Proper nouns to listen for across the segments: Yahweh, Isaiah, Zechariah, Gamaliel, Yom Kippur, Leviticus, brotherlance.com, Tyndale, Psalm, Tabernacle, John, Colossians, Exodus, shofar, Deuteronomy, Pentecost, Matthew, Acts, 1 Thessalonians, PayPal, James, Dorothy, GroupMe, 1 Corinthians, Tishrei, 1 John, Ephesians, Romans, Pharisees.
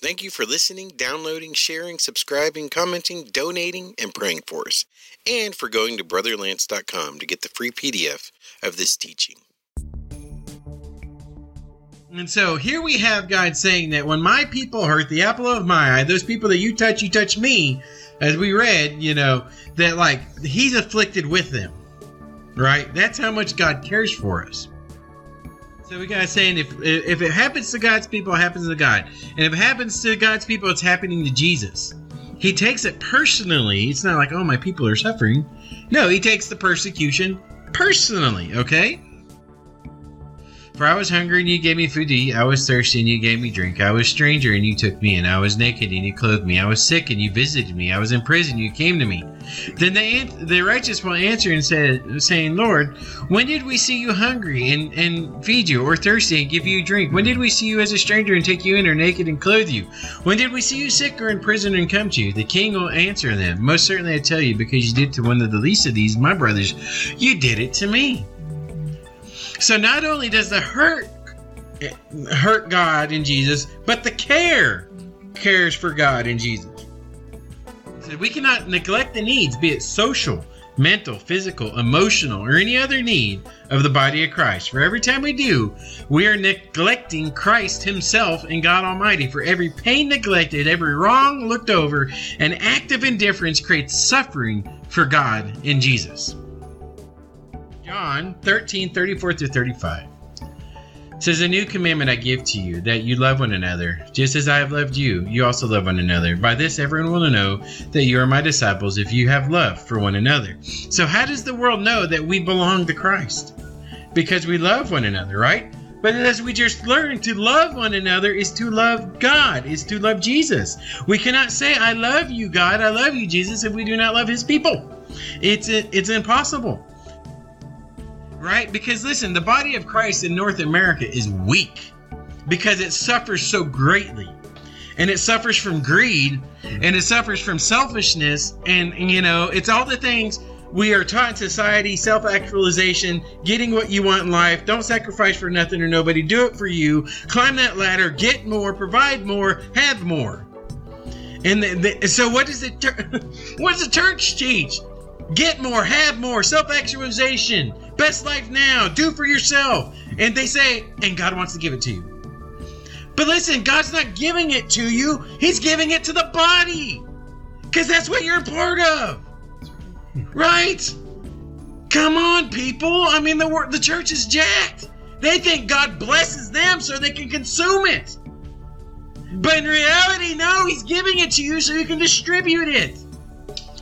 Thank you for listening, downloading, sharing, subscribing, commenting, donating, and praying for us. And for going to brotherlance.com to get the free PDF of this teaching. And so here we have God saying that when my people hurt the apple of my eye, those people that you touch me, as we read, you know, that like he's afflicted with them, right? That's how much God cares for us. So we got saying if it happens to God's people, it happens to God. And if it happens to God's people, it's happening to Jesus. He takes it personally. It's not like, oh, my people are suffering. No, he takes the persecution personally, okay? For I was hungry, and you gave me food to eat. I was thirsty, and you gave me drink. I was a stranger, and you took me in. I was naked, and you clothed me. I was sick, and you visited me. I was in prison, and you came to me. Then the righteous will answer and saying, Lord, when did we see you hungry and feed you, or thirsty and give you drink? When did we see you as a stranger and take you in, or naked and clothe you? When did we see you sick or in prison and come to you? The king will answer them, most certainly I tell you, because you did to one of the least of these, my brothers, you did it to me. So not only does the hurt God and Jesus, but the care cares for God and Jesus. So we cannot neglect the needs, be it social, mental, physical, emotional, or any other need of the body of Christ. For every time we do, we are neglecting Christ himself and God Almighty. For every pain neglected, every wrong looked over, an act of indifference creates suffering for God and Jesus. John 13:34-35 says, a new commandment I give to you, that you love one another. Just as I have loved you, you also love one another. By this everyone will know that you are my disciples, if you have love for one another. So how does the world know that we belong to Christ? Because we love one another, right? But as we just learned, to love one another is to love God, is to love Jesus. We cannot say, I love you, God, I love you, Jesus, if we do not love his people. It's impossible. Right? Because listen, the body of Christ in North America is weak because it suffers so greatly, and it suffers from greed, and it suffers from selfishness, and you know, it's all the things we are taught in society: self-actualization, getting what you want in life, don't sacrifice for nothing or nobody, do it for you, climb that ladder, get more, provide more, have more. And so what does the church teach? Get more, have more, self-actualization, best life now, do for yourself. And they say, and God wants to give it to you. But listen, God's not giving it to you. He's giving it to the body, because that's what you're a part of, right? Come on, people. I mean, the church is jacked. They think God blesses them so they can consume it. But in reality, no, he's giving it to you so you can distribute it.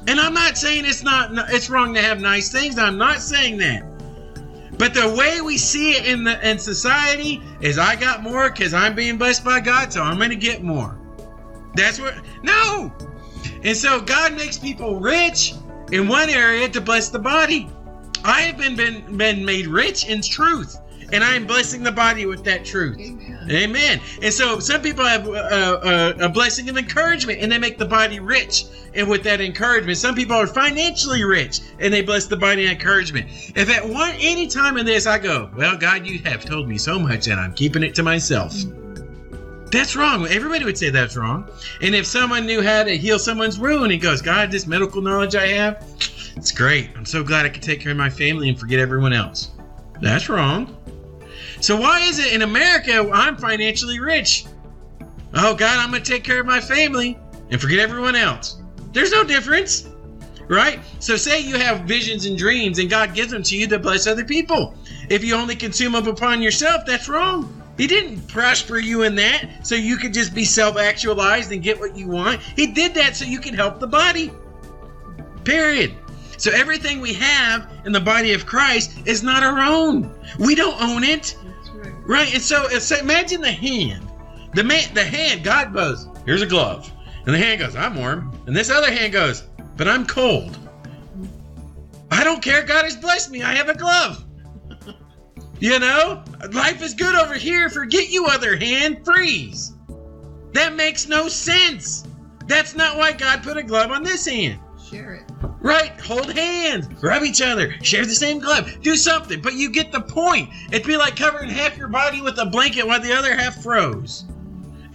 And I'm not saying it's wrong to have nice things. I'm not saying that. But the way we see it in society is, I got more because I'm being blessed by God, so I'm going to get more. That's what... No! And so God makes people rich in one area to bless the body. I have been made rich in truth, and I am blessing the body with that truth. Amen. Amen. And so some people have a blessing of encouragement, and they make the body rich. And with that encouragement, some people are financially rich, and they bless the body and encouragement. If at any time in this I go, well, God, you have told me so much, and I'm keeping it to myself. That's wrong. Everybody would say that's wrong. And if someone knew how to heal someone's wound, he goes, God, this medical knowledge I have, it's great. I'm so glad I can take care of my family and forget everyone else. That's wrong. So why is it in America I'm financially rich? Oh, God, I'm going to take care of my family and forget everyone else. There's no difference, right? So say you have visions and dreams, and God gives them to you to bless other people. If you only consume them upon yourself, that's wrong. He didn't prosper you in that so you could just be self-actualized and get what you want. He did that so you can help the body, period. So everything we have in the body of Christ is not our own. We don't own it, right? And so imagine the hand. The hand, God goes, here's a glove. And the hand goes, I'm warm. And this other hand goes, but I'm cold. I don't care. God has blessed me. I have a glove. You know, life is good over here. Forget you, other hand. Freeze. That makes no sense. That's not why God put a glove on this hand. Share it. Right? Hold hands. Rub each other. Share the same glove. Do something. But you get the point. It'd be like covering half your body with a blanket while the other half froze.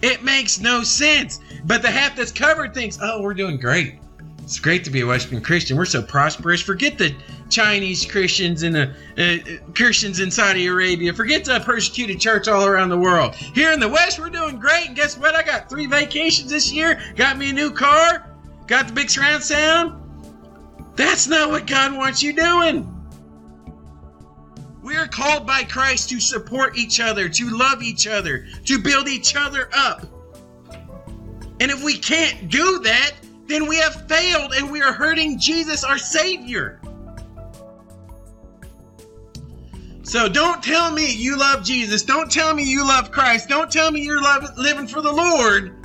It makes no sense. But the half that's covered thinks, oh, we're doing great. It's great to be a Western Christian. We're so prosperous. Forget the Chinese Christians and the Christians in Saudi Arabia. Forget the persecuted church all around the world. Here in the West, we're doing great. And guess what? I got 3 vacations this year. Got me a new car. Got the big surround sound. That's not what God wants you doing. We are called by Christ to support each other, to love each other, to build each other up. And if we can't do that, then we have failed and we are hurting Jesus, our Savior. So don't tell me you love Jesus. Don't tell me you love Christ. Don't tell me you're living for the Lord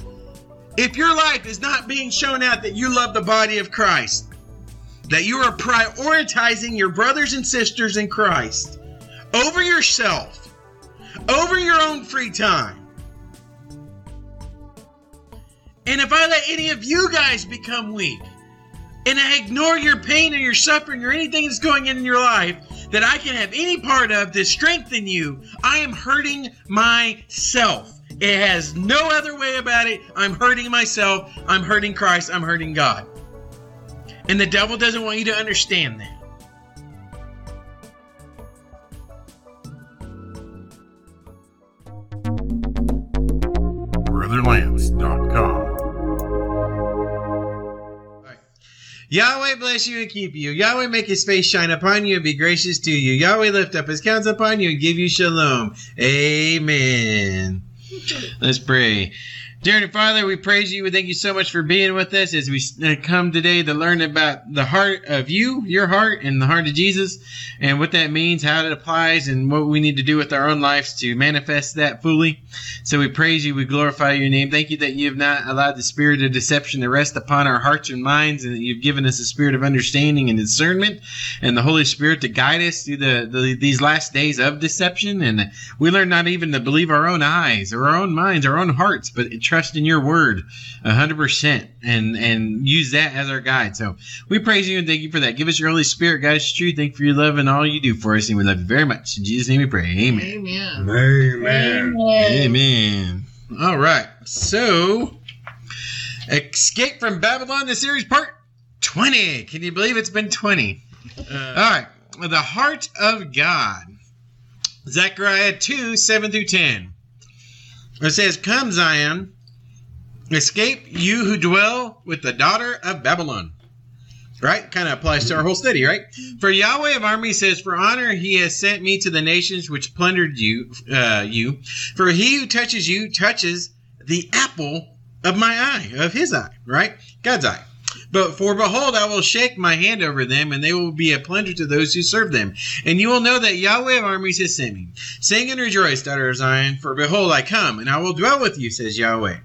if your life is not being shown out that you love the body of Christ, that you are prioritizing your brothers and sisters in Christ over yourself, over your own free time. And if I let any of you guys become weak, and I ignore your pain or your suffering or anything that's going on in your life that I can have any part of to strengthen you, I am hurting myself. It has no other way about it. I'm hurting myself. I'm hurting Christ. I'm hurting God. And the devil doesn't want you to understand that. brotherlance.com. Yahweh bless you and keep you. Yahweh make his face shine upon you and be gracious to you. Yahweh lift up his countenance upon you and give you shalom. Amen. Let's pray. Dear and Father, we praise you. We thank you so much for being with us as we come today to learn about the heart of you, your heart, and the heart of Jesus, and what that means, how it applies, and what we need to do with our own lives to manifest that fully. So we praise you. We glorify your name. Thank you that you have not allowed the spirit of deception to rest upon our hearts and minds, and that you've given us a spirit of understanding and discernment and the Holy Spirit to guide us through these last days of deception. And we learn not even to believe our own eyes or our own minds, our own hearts, but trust in your word 100% and use that as our guide. So we praise you and thank you for that. Give us your Holy Spirit, guide us through. Thank you for your love and all you do for us. And we love you very much. In Jesus' name we pray. Amen. Amen. Amen. Amen. All right. So Escape from Babylon, the series part 20. Can you believe it's been 20? All right. The heart of God. Zechariah 2:7-10. It says, "Come, Zion. Escape, you who dwell with the daughter of Babylon." Right? Kind of applies to our whole study, right? "For Yahweh of armies says, for honor he has sent me to the nations which plundered you. For he who touches you touches the apple of my eye," of his eye, right? God's eye. "But for behold, I will shake my hand over them, and they will be a plunder to those who serve them. And you will know that Yahweh of armies has sent me. Sing and rejoice, daughter of Zion, for behold, I come, and I will dwell with you, says Yahweh."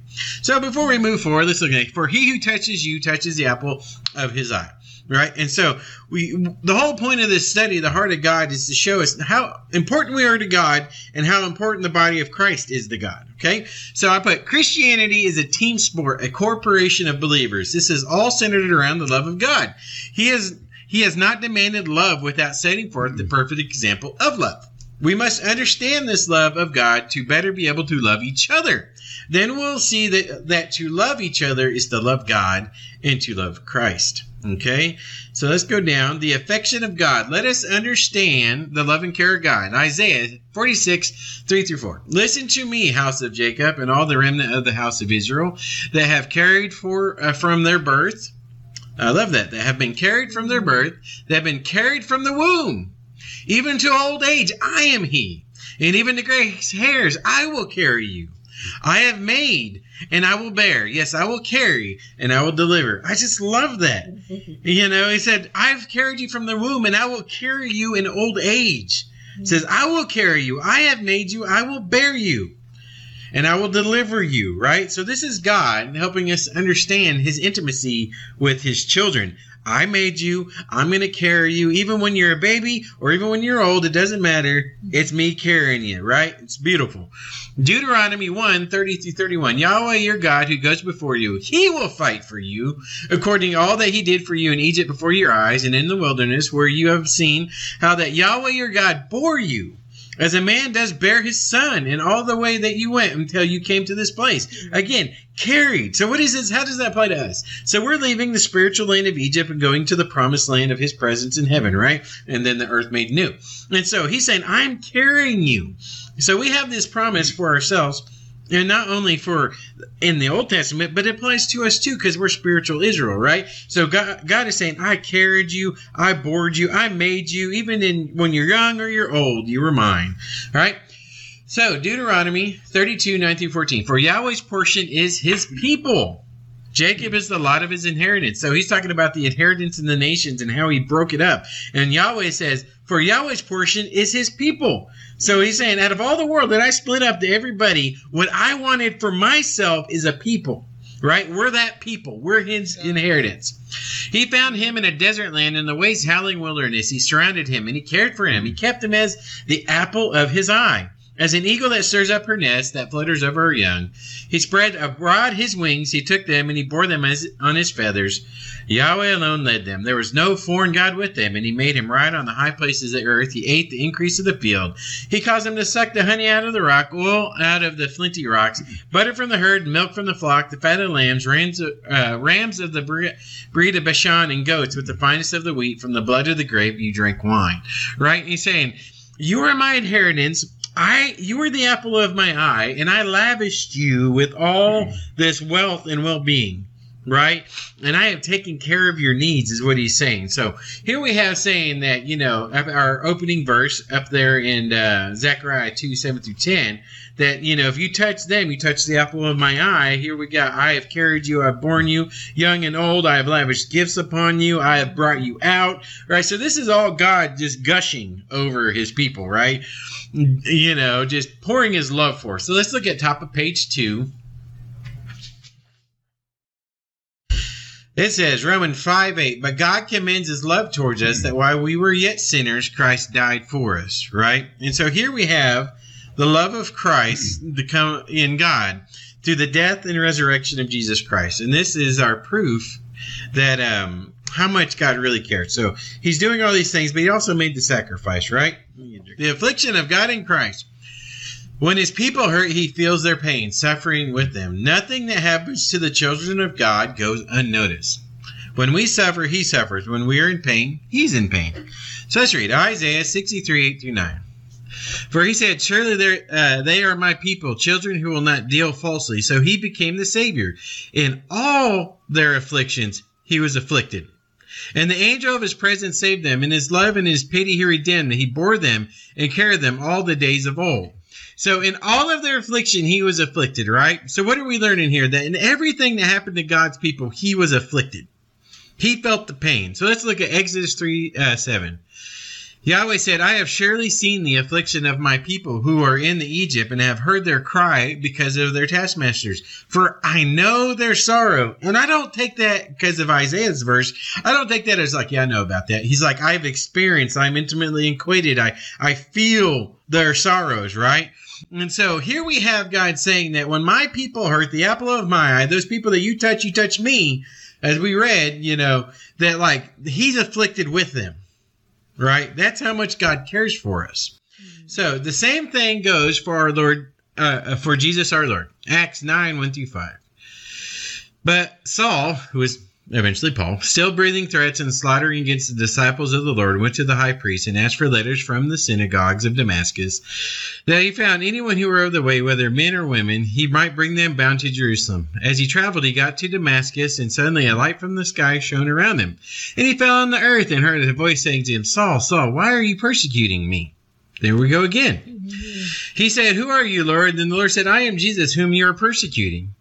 So before we move forward, let's look at it. For he who touches you touches the apple of his eye. Right? And so the whole point of this study, the heart of God, is to show us how important we are to God and how important the body of Christ is to God. Okay? So I put, Christianity is a team sport, a corporation of believers. This is all centered around the love of God. He has not demanded love without setting forth the perfect example of love. We must understand this love of God to better be able to love each other. Then we'll see that to love each other is to love God and to love Christ. Okay, so let's go down. The affection of God. Let us understand the love and care of God. Isaiah 46:3-4. "Listen to me, house of Jacob, and all the remnant of the house of Israel that have carried from their birth." I love that. "That have been carried from their birth, that have been carried from the womb. Even to old age, I am he. And even to gray hairs, I will carry you. I have made and I will bear. Yes, I will carry and I will deliver." I just love that. You know, he said, "I've carried you from the womb and I will carry you in old age." It says, "I will carry you. I have made you. I will bear you and I will deliver you." Right? So this is God helping us understand his intimacy with his children. I made you. I'm going to carry you. Even when you're a baby or even when you're old, it doesn't matter. It's me carrying you, right? It's beautiful. Deuteronomy 1:30-31. "Yahweh, your God, who goes before you, he will fight for you according to all that he did for you in Egypt before your eyes and in the wilderness, where you have seen how that Yahweh, your God, bore you. As a man does bear his son in all the way that you went until you came to this place. Again, carried. So what is this? How does that apply to us? So we're leaving the spiritual land of Egypt and going to the promised land of his presence in heaven, right? And then the earth made new. And so he's saying, I'm carrying you. So we have this promise for ourselves. And not only for in the Old Testament, but it applies to us too, because we're spiritual Israel, right? So God is saying, I carried you, I bore you, I made you, even in when you're young or you're old, you were mine, all right? So Deuteronomy 32, 9 through 14, for Yahweh's portion is his people. Jacob is the lot of his inheritance. So he's talking about the inheritance in the nations and how he broke it up. And Yahweh says, for Yahweh's portion is his people. So he's saying, out of all the world that I split up to everybody, what I wanted for myself is a people, right? We're that people. We're his inheritance. He found him in a desert land in the waste howling wilderness. He surrounded him and he cared for him. He kept him as the apple of his eye. As an eagle that stirs up her nest, that flutters over her young, he spread abroad his wings, he took them, and he bore them on his feathers. Yahweh alone led them. There was no foreign God with them, and he made him ride on the high places of the earth. He ate the increase of the field. He caused him to suck the honey out of the rock, oil out of the flinty rocks, butter from the herd, milk from the flock, the fat of the lambs, rams of the breed of Bashan, and goats with the finest of the wheat. From the blood of the grape you drink wine. Right? And he's saying, you are my inheritance. You were the apple of my eye, and I lavished you with all this wealth and well-being, right? And I have taken care of your needs is what he's saying. So here we have saying that, you know, our opening verse up there in Zechariah 2, 7 through 10, that, you know, if you touch them, you touch the apple of my eye. Here we got, I have carried you, I have borne you, young and old, I have lavished gifts upon you, I have brought you out, right? So this is all God just gushing over his people, right? You know, just pouring his love for us. So let's look at top of page 2. It says, Romans 5:8, but God commends his love towards us, that while we were yet sinners, Christ died for us, right? And so here we have the love of Christ in God through the death and resurrection of Jesus Christ. And this is our proof that how much God really cares. So he's doing all these things, but he also made the sacrifice, right? The affliction of God in Christ. When his people hurt, he feels their pain, suffering with them. Nothing that happens to the children of God goes unnoticed. When we suffer, he suffers. When we are in pain, he's in pain. So let's read Isaiah 63, 8 through 9. For he said, surely they are my people, children who will not deal falsely. So he became the Savior. In all their afflictions, he was afflicted. And the angel of his presence saved them. In his love and his pity, he redeemed them. He bore them and carried them all the days of old. So in all of their affliction, he was afflicted, right? So what are we learning here? That in everything that happened to God's people, he was afflicted. He felt the pain. So let's look at Exodus 3, 7. Yahweh said, I have surely seen the affliction of my people who are in Egypt and have heard their cry because of their taskmasters. For I know their sorrow. And I don't take that because of Isaiah's verse. I don't take that as like, yeah, I know about that. He's like, I've experienced, I'm intimately acquainted. I feel their sorrows, right? And so here we have God saying that when my people hurt, the apple of my eye, those people that you touch me, as we read, you know, that like he's afflicted with them. Right? That's how much God cares for us. So the same thing goes for our Lord, for Jesus our Lord. Acts 9, 1 through 5. But Saul, who was eventually Paul, still breathing threats and slaughtering against the disciples of the Lord, went to the high priest and asked for letters from the synagogues of Damascus. That he found anyone who were of the way, whether men or women, he might bring them bound to Jerusalem. As he traveled, he got to Damascus, and suddenly a light from the sky shone around him. And he fell on the earth and heard a voice saying to him, Saul, Saul, why are you persecuting me? There we go again. He said, who are you, Lord? Then the Lord said, I am Jesus, whom you are persecuting.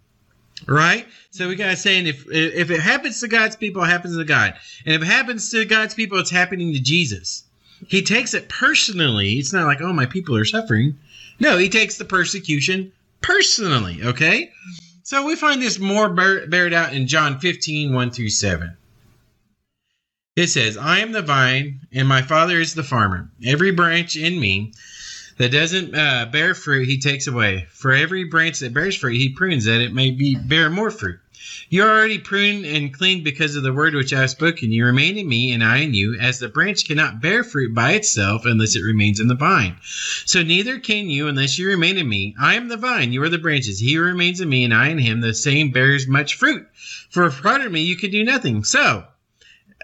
Right? So we got saying if it happens to God's people, it happens to God. And if it happens to God's people, it's happening to Jesus. He takes it personally. It's not like, oh, my people are suffering. No, he takes the persecution personally, okay? So we find this more bared out in John 15, 1 through 7. It says, I am the vine, and my Father is the farmer. Every branch in me that doesn't bear fruit, he takes away. For every branch that bears fruit, he prunes that it may bear more fruit. You are already pruned and cleaned because of the word which I have spoken. You remain in me, and I in you, as the branch cannot bear fruit by itself unless it remains in the vine. So neither can you unless you remain in me. I am the vine, you are the branches. He who remains in me, and I in him, the same bears much fruit. For apart from me, you can do nothing. So,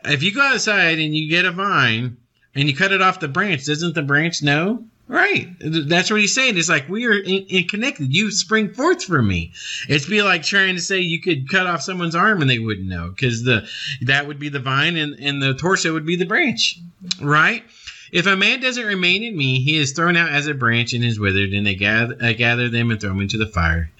if you go outside and you get a vine and you cut it off the branch, doesn't the branch know? Right. That's what he's saying. It's like we are connected. You spring forth from me. It'd be like trying to say you could cut off someone's arm and they wouldn't know, because that would be the vine and the torso would be the branch. Right? If a man doesn't remain in me, he is thrown out as a branch and is withered, and I gather them and throw them into the fire.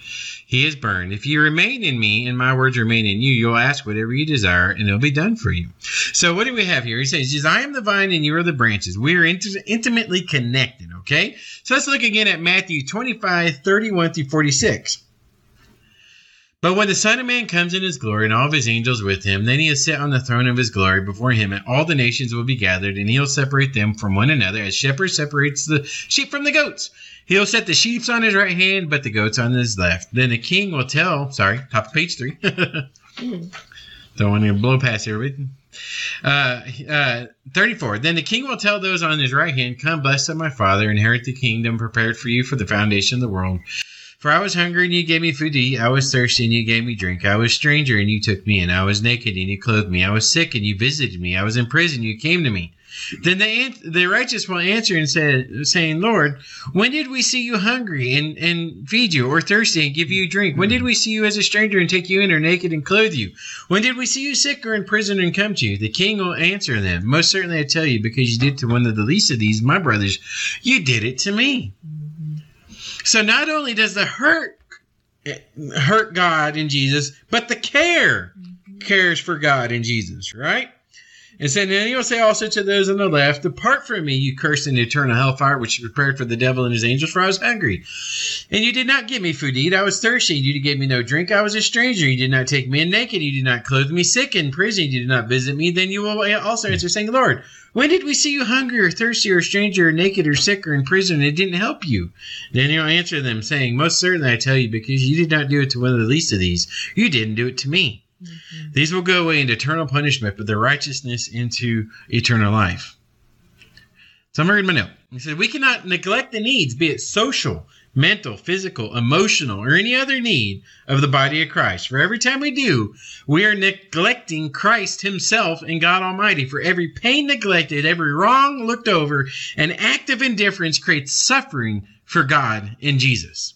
He is burned. If you remain in me and my words remain in you, you'll ask whatever you desire and it'll be done for you. So what do we have here? He says, I am the vine and you are the branches. We are intimately connected, okay? So let's look again at Matthew 25:31-46. But when the Son of Man comes in his glory and all of his angels with him, then he is set on the throne of his glory. Before him, and all the nations will be gathered, and he'll separate them from one another as shepherd separates the sheep from the goats. He'll set the sheep on his right hand, but the goats on his left. Then the king will tell, top of page 3. Don't want to blow past everybody. 34. Then the king will tell those on his right hand, come, blessed of my Father, inherit the kingdom prepared for you for the foundation of the world. For I was hungry, and you gave me food to eat. I was thirsty, and you gave me drink. I was a stranger, and you took me in. I was naked, and you clothed me. I was sick, and you visited me. I was in prison, and you came to me. Then the righteous will answer and saying, Lord, when did we see you hungry and feed you, or thirsty and give you drink? When did we see you as a stranger and take you in, or naked and clothe you? When did we see you sick or in prison and come to you? The king will answer them, most certainly I tell you, because you did to one of the least of these, my brothers, you did it to me. So not only does the hurt God in Jesus, but the care cares for God in Jesus, right? And so then he will say also to those on the left, depart from me, you cursed, in eternal hellfire, which you prepared for the devil and his angels, for I was hungry, and you did not give me food to eat. I was thirsty, and you gave me no drink. I was a stranger, you did not take me in, naked, you did not clothe me, sick, in prison, you did not visit me. Then you will also answer, saying, Lord, when did we see you hungry or thirsty or a stranger or naked or sick or in prison and it didn't help you? Then he'll answer them, saying, most certainly I tell you, because you did not do it to one of the least of these, you didn't do it to me. Mm-hmm. These will go away into eternal punishment, but their righteousness into eternal life. So I'm reading my note. He said, we cannot neglect the needs, be it social, mental, physical, emotional, or any other need of the body of Christ. For every time we do, we are neglecting Christ himself and God Almighty. For every pain neglected, every wrong looked over, an act of indifference creates suffering for God in Jesus.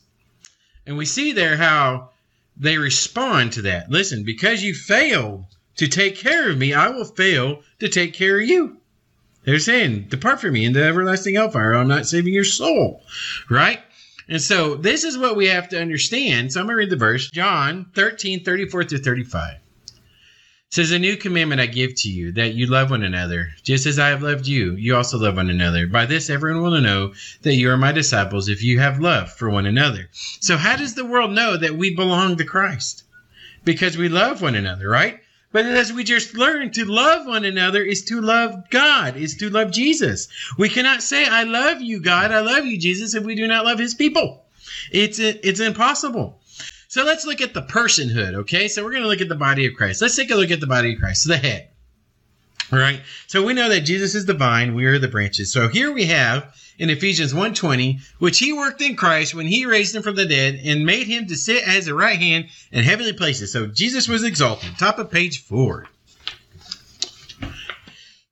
And we see there how they respond to that. Listen, because you failed to take care of me, I will fail to take care of you. They're saying, depart from me into everlasting hellfire. I'm not saving your soul, right? And so this is what we have to understand. So I'm going to read the verse. John 13:34-35. It says, a new commandment I give to you, that you love one another. Just as I have loved you, you also love one another. By this, everyone will know that you are my disciples, if you have love for one another. So how does the world know that we belong to Christ? Because we love one another, right? But as we just learned, to love one another is to love God, is to love Jesus. We cannot say, I love you, God, I love you, Jesus, if we do not love his people. It's impossible. So let's look at the personhood, okay? So we're going to look at the body of Christ. Let's take a look at the body of Christ, the head. All right? So we know that Jesus is the vine, we are the branches. So here we have in Ephesians 1:20, which he worked in Christ when he raised him from the dead and made him to sit at his right hand in heavenly places. So Jesus was exalted. Top of page 4.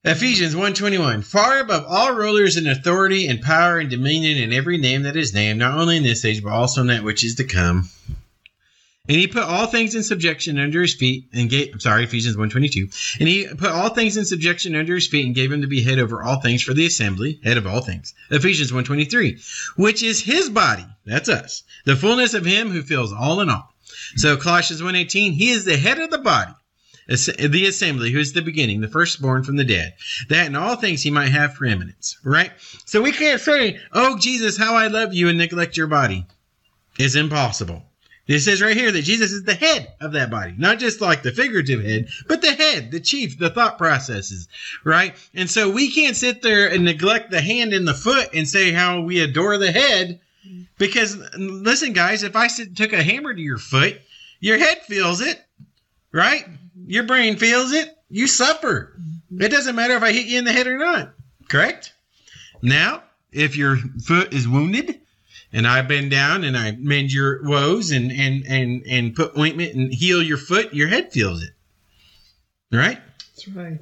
Ephesians 1:21, far above all rulers and authority and power and dominion and every name that is named, not only in this age, but also in that which is to come. And he put all things in subjection under his feet and gave, Ephesians 1:22. And he put all things in subjection under his feet and gave him to be head over all things for the assembly, head of all things. Ephesians 1:23, which is his body. That's us. The fullness of him who fills all in all. So Colossians 1:18, he is the head of the body, the assembly, who is the beginning, the firstborn from the dead, that in all things he might have preeminence, right? So we can't say, oh, Jesus, how I love you, and neglect your body. It's impossible. It says right here that Jesus is the head of that body, not just like the figurative head, but the head, the chief, the thought processes, right? And so we can't sit there and neglect the hand and the foot and say how we adore the head, because listen, guys, if I took a hammer to your foot, your head feels it, right? Your brain feels it. You suffer. It doesn't matter if I hit you in the head or not, correct? Now, if your foot is wounded, and I bend down and I mend your woes and put ointment and heal your foot, your head feels it. Right? That's right.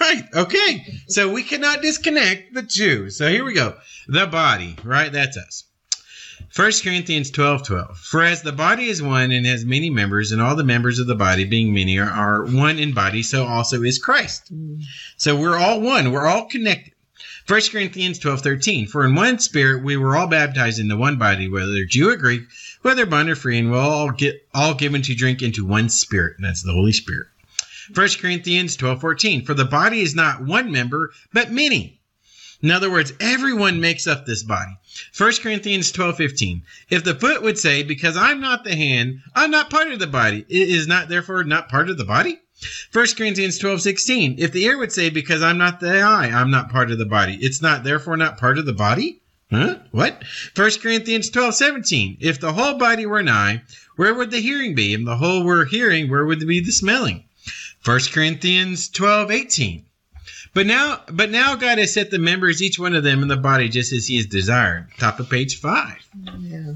Right. Okay. So we cannot disconnect the two. So here we go. The body, right? That's us. 1 Corinthians 12:12. For as the body is one and has many members, and all the members of the body, being many, are one in body, so also is Christ. So we're all one. We're all connected. 1 Corinthians 12:13. For in one spirit we were all baptized into one body, whether Jew or Greek, whether bond or free, and we're all given to drink into one spirit. And that's the Holy Spirit. 1 Corinthians 12:14. For the body is not one member, but many. In other words, everyone makes up this body. 1 Corinthians 12:15. If the foot would say, because I'm not the hand, I'm not part of the body, it is not therefore not part of the body? 1 Corinthians 12:16. If the ear would say, because I'm not the eye, I'm not part of the body, it's not therefore not part of the body? Huh? What? 1 Corinthians 12:17. If the whole body were an eye, where would the hearing be? If the whole were hearing, where would be the smelling? 1 Corinthians 12:18. But now God has set the members, each one of them, in the body just as he has desired. Top of page 5. Yeah.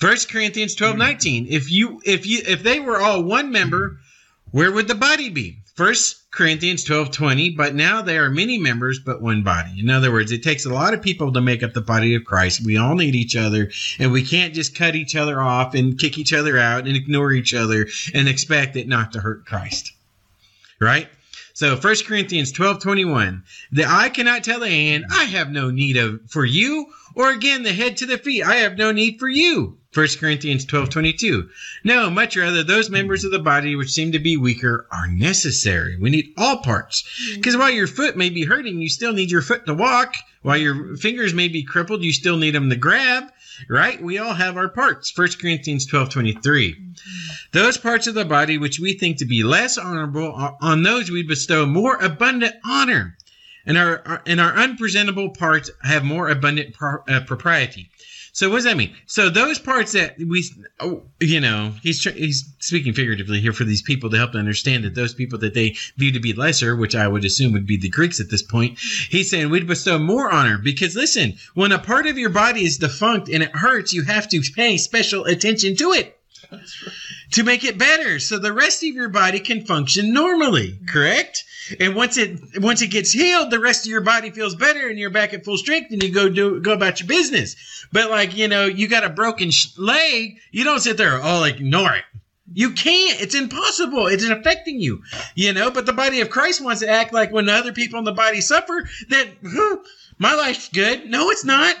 1 Corinthians 12:19. If they were all one member, where would the body be? 1 Corinthians 12:20. But now there are many members, but one body. In other words, it takes a lot of people to make up the body of Christ. We all need each other, and we can't just cut each other off and kick each other out and ignore each other and expect it not to hurt Christ. Right? So 1 Corinthians 12:21. The eye cannot tell the hand, I have no need for you. Or again, the head to the feet, I have no need for you. 1 Corinthians 12:22. No, much rather, those members of the body which seem to be weaker are necessary. We need all parts. Because while your foot may be hurting, you still need your foot to walk. While your fingers may be crippled, you still need them to grab. Right? We all have our parts. 1 Corinthians 12:23. Those parts of the body which we think to be less honorable, on those we bestow more abundant honor. And our unpresentable parts have more abundant propriety. So what does that mean? So those parts that he's speaking figuratively here for these people to help to understand that those people that they view to be lesser, which I would assume would be the Greeks at this point, he's saying we'd bestow more honor because, listen, when a part of your body is defunct and it hurts, you have to pay special attention to it. That's right. To make it better so the rest of your body can function normally, correct? And once it gets healed, the rest of your body feels better and you're back at full strength and you go about your business. But you got a broken leg, you don't sit there, ignore it. You can't. It's impossible. It's affecting you, but the body of Christ wants to act like when other people in the body suffer that my life's good. No, it's not.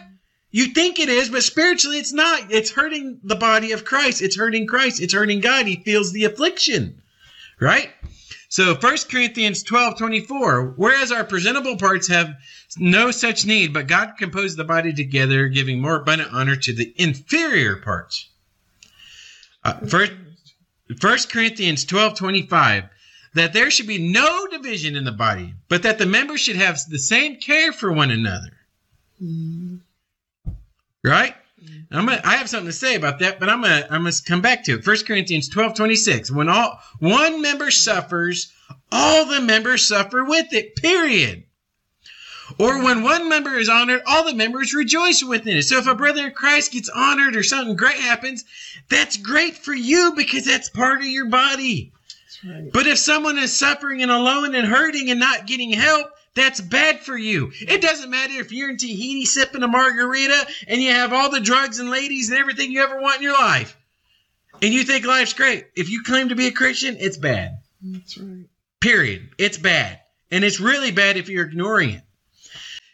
You think it is, but spiritually it's not. It's hurting the body of Christ. It's hurting Christ. It's hurting God. He feels the affliction, right? So 1 Corinthians 12:24, whereas our presentable parts have no such need, but God composed the body together, giving more abundant honor to the inferior parts. 1 Corinthians 12:25, that there should be no division in the body, but that the members should have the same care for one another. Mm. Right? I have something to say about that, but I'm gonna come back to it. 1 Corinthians 12:26. When one member suffers, all the members suffer with it, period. Or when one member is honored, all the members rejoice within it. So if a brother in Christ gets honored or something great happens, that's great for you because that's part of your body. Right. But if someone is suffering and alone and hurting and not getting help, that's bad for you. It doesn't matter if you're in Tahiti sipping a margarita and you have all the drugs and ladies and everything you ever want in your life. And you think life's great. If you claim to be a Christian, it's bad. That's right. Period. It's bad. And it's really bad if you're ignoring it.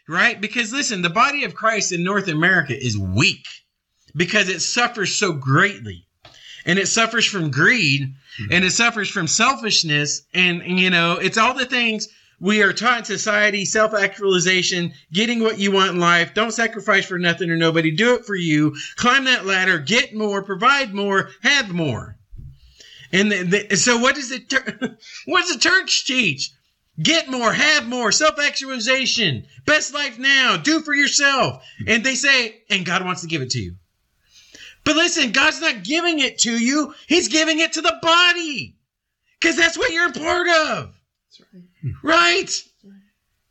Right? Because listen, the body of Christ in North America is weak because it suffers so greatly. And it suffers from greed and it suffers from selfishness. And it's all the things We are taught in society, self-actualization, getting what you want in life. Don't sacrifice for nothing or nobody. Do it for you. Climb that ladder. Get more. Provide more. Have more. And so what does the church teach? Get more. Have more. Self-actualization. Best life now. Do for yourself. And they say, and God wants to give it to you. But listen, God's not giving it to you. He's giving it to the body. Because that's what you're a part of. That's right. Right?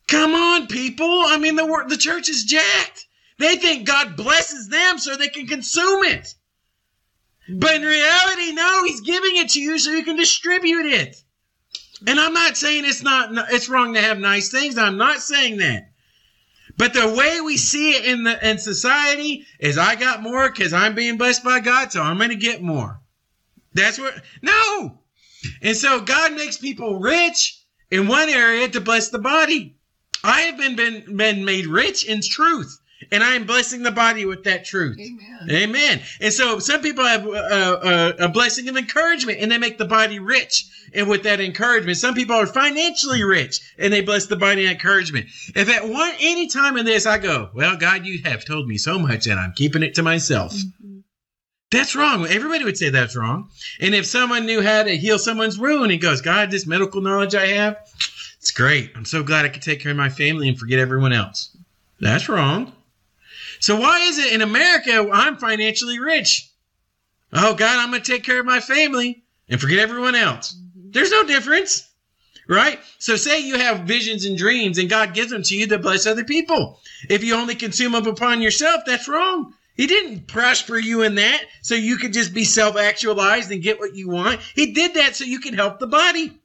Come on, people. I mean, the church is jacked. They think God blesses them so they can consume it. But in reality, no, he's giving it to you so you can distribute it. And I'm not saying it's wrong to have nice things. I'm not saying that. But the way we see it in society is I got more because I'm being blessed by God, so I'm going to get more. That's what... No! And so God makes people rich in one area to bless the body. I have been made rich in truth, and I am blessing the body with that truth. Amen. Amen. And so some people have a blessing of encouragement, and they make the body rich and with that encouragement. Some people are financially rich, and they bless the body in encouragement. If at any time in this I go, well, God, you have told me so much, and I'm keeping it to myself. Mm-hmm. That's wrong. Everybody would say that's wrong. And if someone knew how to heal someone's wound, he goes, God, this medical knowledge I have, it's great. I'm so glad I could take care of my family and forget everyone else. That's wrong. So why is it in America, I'm financially rich? Oh, God, I'm going to take care of my family and forget everyone else. There's no difference, right? So say you have visions and dreams and God gives them to you to bless other people. If you only consume them upon yourself, that's wrong. He didn't prosper you in that so you could just be self-actualized and get what you want. He did that so you can help the body.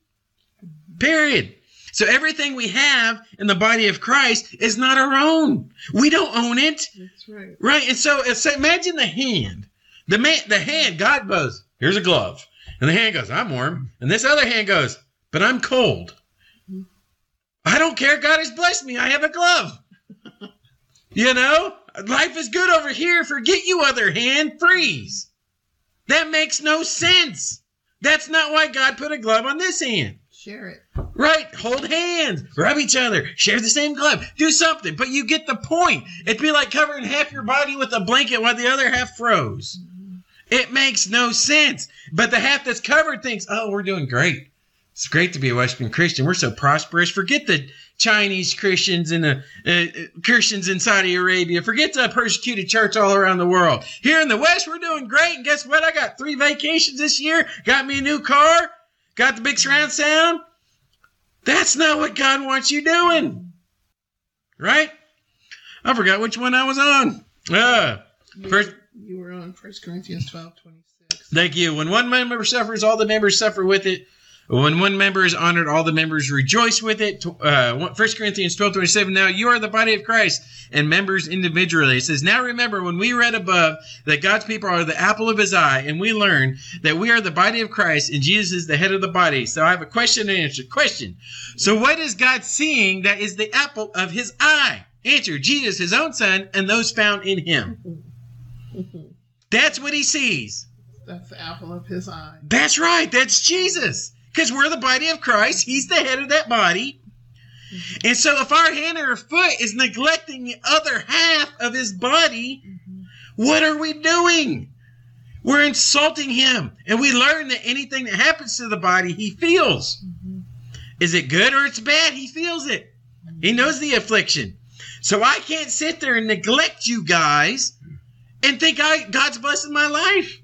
Period. So everything we have in the body of Christ is not our own. We don't own it. That's right. Right? And so imagine the hand. The hand, God goes, here's a glove. And the hand goes, I'm warm. And this other hand goes, but I'm cold. Mm-hmm. I don't care. God has blessed me. I have a glove. You know? Life is good over here. Forget you, other hand. Freeze. That makes no sense. That's not why God put a glove on this hand. Share it. Right. Hold hands. Rub each other. Share the same glove. Do something. But you get the point. It'd be like covering half your body with a blanket while the other half froze. Mm-hmm. It makes no sense. But the half that's covered thinks, oh, we're doing great. It's great to be a Western Christian. We're so prosperous. Forget the Chinese Christians and the Christians in Saudi Arabia. Forget the persecuted church all around the world. Here in the West, we're doing great. And guess what? I got 3 vacations this year. Got me a new car. Got the big surround sound. That's not what God wants you doing. Right? I forgot which one I was on. You were on 1 Corinthians 12:26. Thank you. When one member suffers, all the members suffer with it. When one member is honored, all the members rejoice with it. 1 Corinthians 12:27. Now you are the body of Christ and members individually. It says, now remember when we read above that God's people are the apple of his eye, and we learn that we are the body of Christ and Jesus is the head of the body. So I have a question and answer. Question. So what is God seeing that is the apple of his eye? Answer. Jesus, his own son, and those found in him. That's what he sees. That's the apple of his eye. That's right. That's Jesus. Because we're the body of Christ. He's the head of that body. And so if our hand or foot is neglecting the other half of his body, what are we doing? We're insulting him. And we learn that anything that happens to the body, he feels. Is it good or it's bad? He feels it. He knows the affliction. So I can't sit there and neglect you guys and think God's blessing my life.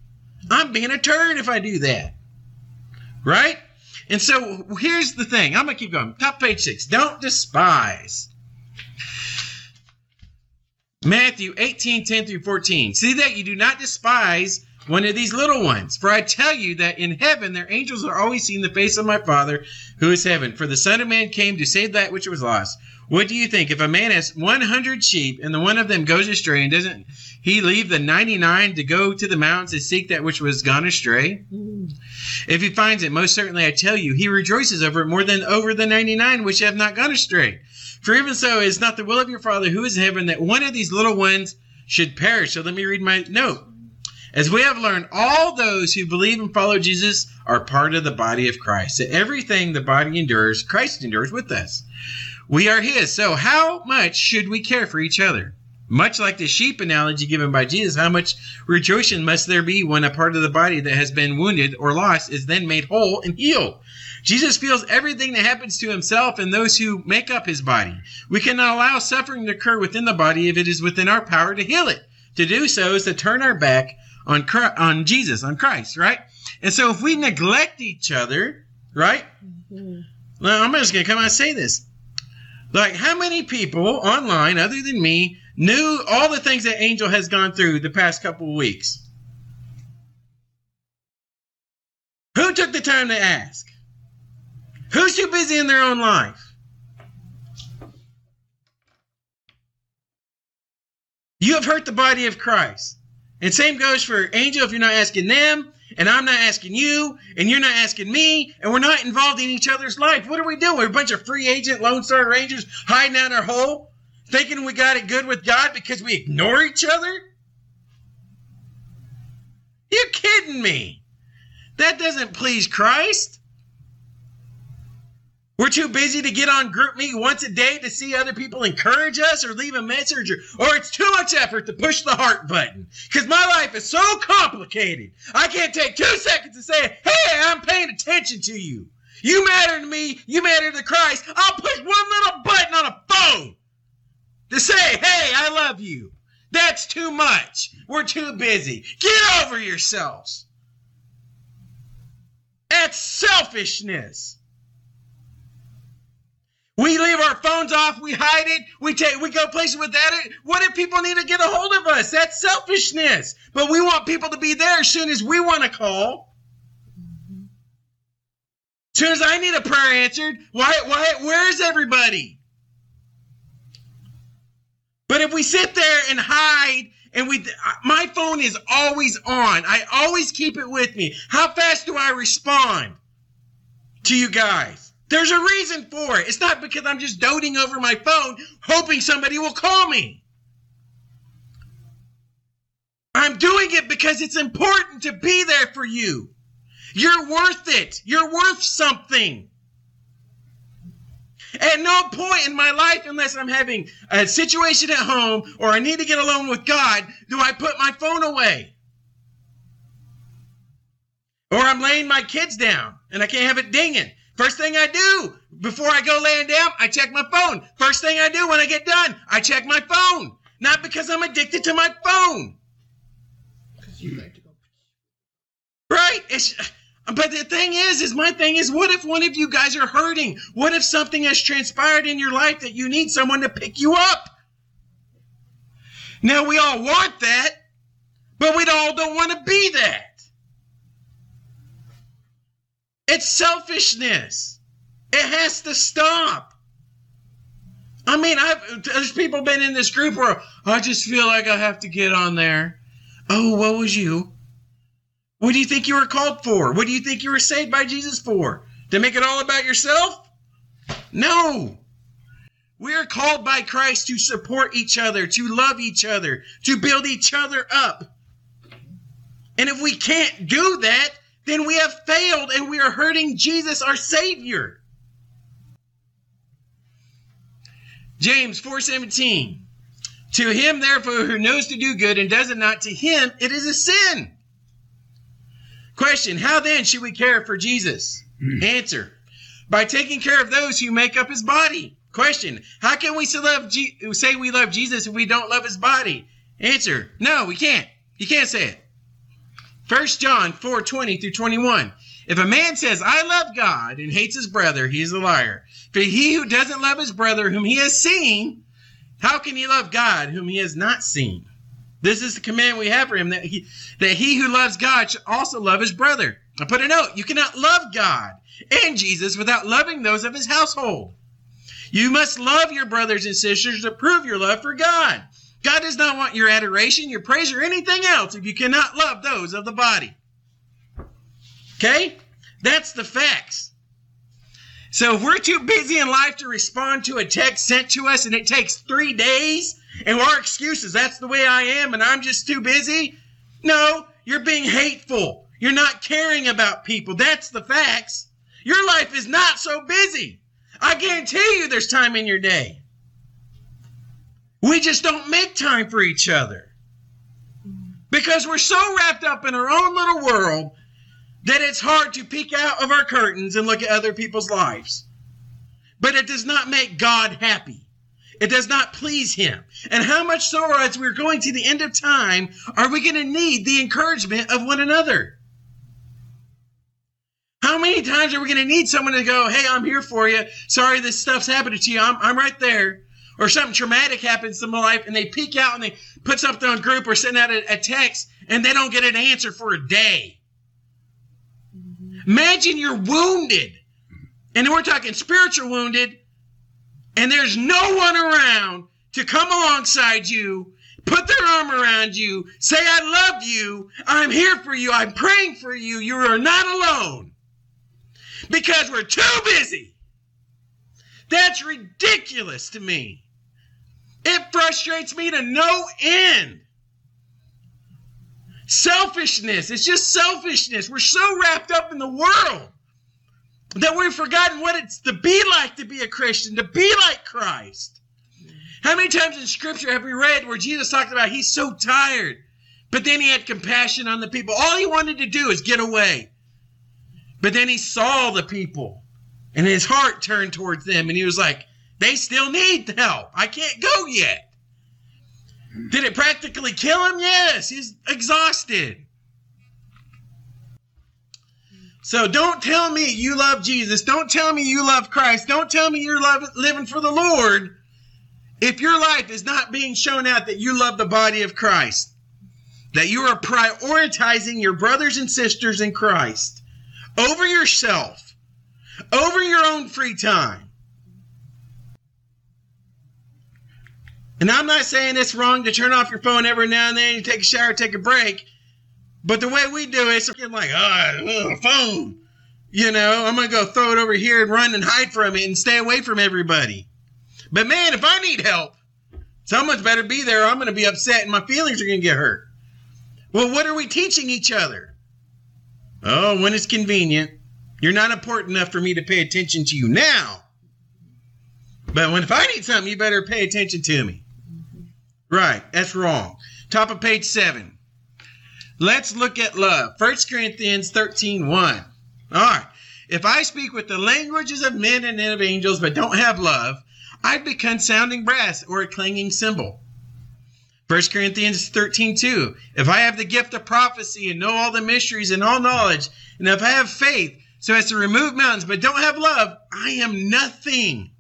I'm being a turd if I do that. Right? And so here's the thing. I'm going to keep going. Top page 6. Don't despise. Matthew 18:10-14. See that you do not despise one of these little ones. For I tell you that in heaven their angels are always seeing the face of my Father who is heaven. For the Son of Man came to save that which was lost. What do you think? If a man has 100 sheep and the one of them goes astray, and doesn't he leave the 99 to go to the mountains and seek that which was gone astray? If he finds it, most certainly I tell you, he rejoices over it more than over the 99 which have not gone astray. For even so, it is not the will of your Father who is in heaven that one of these little ones should perish. So let me read my note. As we have learned, all those who believe and follow Jesus are part of the body of Christ. So everything the body endures, Christ endures with us. We are his. So how much should we care for each other? Much like the sheep analogy given by Jesus, how much rejoicing must there be when a part of the body that has been wounded or lost is then made whole and healed? Jesus feels everything that happens to himself and those who make up his body. We cannot allow suffering to occur within the body if it is within our power to heal it. To do so is to turn our back on Jesus, on Christ, right? And so if we neglect each other, right? Mm-hmm. Well, I'm just going to come out and say this. Like, how many people online, other than me, knew all the things that Angel has gone through the past couple of weeks? Who took the time to ask? Who's too busy in their own life? You have hurt the body of Christ. And same goes for Angel if you're not asking them, and I'm not asking you, and you're not asking me, and we're not involved in each other's life. What are we doing? We're a bunch of free agent Lone Star Rangers hiding out our hole, thinking we got it good with God because we ignore each other? You're kidding me. That doesn't please Christ. We're too busy to get on GroupMe once a day to see other people encourage us or leave a message, or it's too much effort to push the heart button because my life is so complicated. I can't take 2 seconds to say, hey, I'm paying attention to you. You matter to me. You matter to Christ. I'll push one little button on a phone to say, hey, I love you. That's too much. We're too busy. Get over yourselves. That's selfishness. We leave our phones off, we hide it, we go places without it. What if people need to get a hold of us? That's selfishness. But we want people to be there as soon as we want to call. As soon as I need a prayer answered, why, where's everybody? But if we sit there and hide, and my phone is always on. I always keep it with me. How fast do I respond to you guys? There's a reason for it. It's not because I'm just doting over my phone, hoping somebody will call me. I'm doing it because it's important to be there for you. You're worth it. You're worth something. At no point in my life, unless I'm having a situation at home or I need to get alone with God, do I put my phone away. Or I'm laying my kids down and I can't have it dinging. First thing I do before I go laying down, I check my phone. First thing I do when I get done, I check my phone. Not because I'm addicted to my phone. Because you like to go. Right? But the thing is my thing is, what if one of you guys are hurting? What if something has transpired in your life that you need someone to pick you up? Now, we all want that, but we all don't want to be that. It's selfishness. It has to stop. I mean, there's people been in this group where I just feel like I have to get on there. Oh, woe is you. What do you think you were called for? What do you think you were saved by Jesus for? To make it all about yourself? No. We are called by Christ to support each other, to love each other, to build each other up. And if we can't do that, then we have failed and we are hurting Jesus, our Savior. James 4:17. To him, therefore, who knows to do good and does it not, to him it is a sin. Question, how then should we care for Jesus? Answer, by taking care of those who make up his body. Question, how can we still say we love Jesus if we don't love his body? Answer, no, we can't. You can't say it. 1 John 4:20 through 21. If a man says, I love God, and hates his brother, he is a liar. For he who doesn't love his brother whom he has seen, how can he love God whom he has not seen? This is the command we have for him, that he who loves God should also love his brother. I put a note, you cannot love God and Jesus without loving those of his household. You must love your brothers and sisters to prove your love for God. God does not want your adoration, your praise, or anything else if you cannot love those of the body. Okay? That's the facts. So if we're too busy in life to respond to a text sent to us and it takes 3 days, and our excuses, that's the way I am and I'm just too busy. No, You're being hateful. You're not caring about people. That's the facts. Your life is not so busy. I guarantee you there's time in your day. We just don't make time for each other because we're so wrapped up in our own little world that it's hard to peek out of our curtains and look at other people's lives. But it does not make God happy. It does not please him. And how much so as we're going to the end of time, are we going to need the encouragement of one another? How many times are we going to need someone to go, hey, I'm here for you. Sorry this stuff's happening to you. I'm right there. Or something traumatic happens to my life and they peek out and they put something on group or send out a text and they don't get an answer for a day. Imagine you're wounded. And we're talking spiritual wounded. And there's no one around to come alongside you, put their arm around you, say, I love you, I'm here for you, I'm praying for you, you are not alone. Because we're too busy. That's ridiculous to me. It frustrates me to no end. Selfishness, it's just selfishness. We're so wrapped up in the world that we've forgotten what it's to be like to be a Christian, to be like Christ. How many times in Scripture have we read where Jesus talked about he's so tired, but then he had compassion on the people. All he wanted to do is get away. But then he saw the people, and his heart turned towards them, and he was like, they still need help. I can't go yet. Did it practically kill him? Yes, he's exhausted. So don't tell me you love Jesus. Don't tell me you love Christ. Don't tell me you're living for the Lord if your life is not being shown out that you love the body of Christ, that you are prioritizing your brothers and sisters in Christ over yourself, over your own free time. And I'm not saying it's wrong to turn off your phone every now and then, you take a shower, take a break. But the way we do it, it's like, oh, phone. You know, I'm going to go throw it over here and run and hide from it and stay away from everybody. But man, if I need help, someone's better be there or I'm going to be upset and my feelings are going to get hurt. Well, what are we teaching each other? Oh, when it's convenient. You're not important enough for me to pay attention to you now. But if I need something, you better pay attention to me. Right, that's wrong. Top of page 7. Let's look at love. 1 Corinthians 13:1. All right. If I speak with the languages of men and of angels but don't have love, I've become sounding brass or a clanging cymbal. 1 Corinthians 13:2. If I have the gift of prophecy and know all the mysteries and all knowledge, and if I have faith so as to remove mountains but don't have love, I am nothing.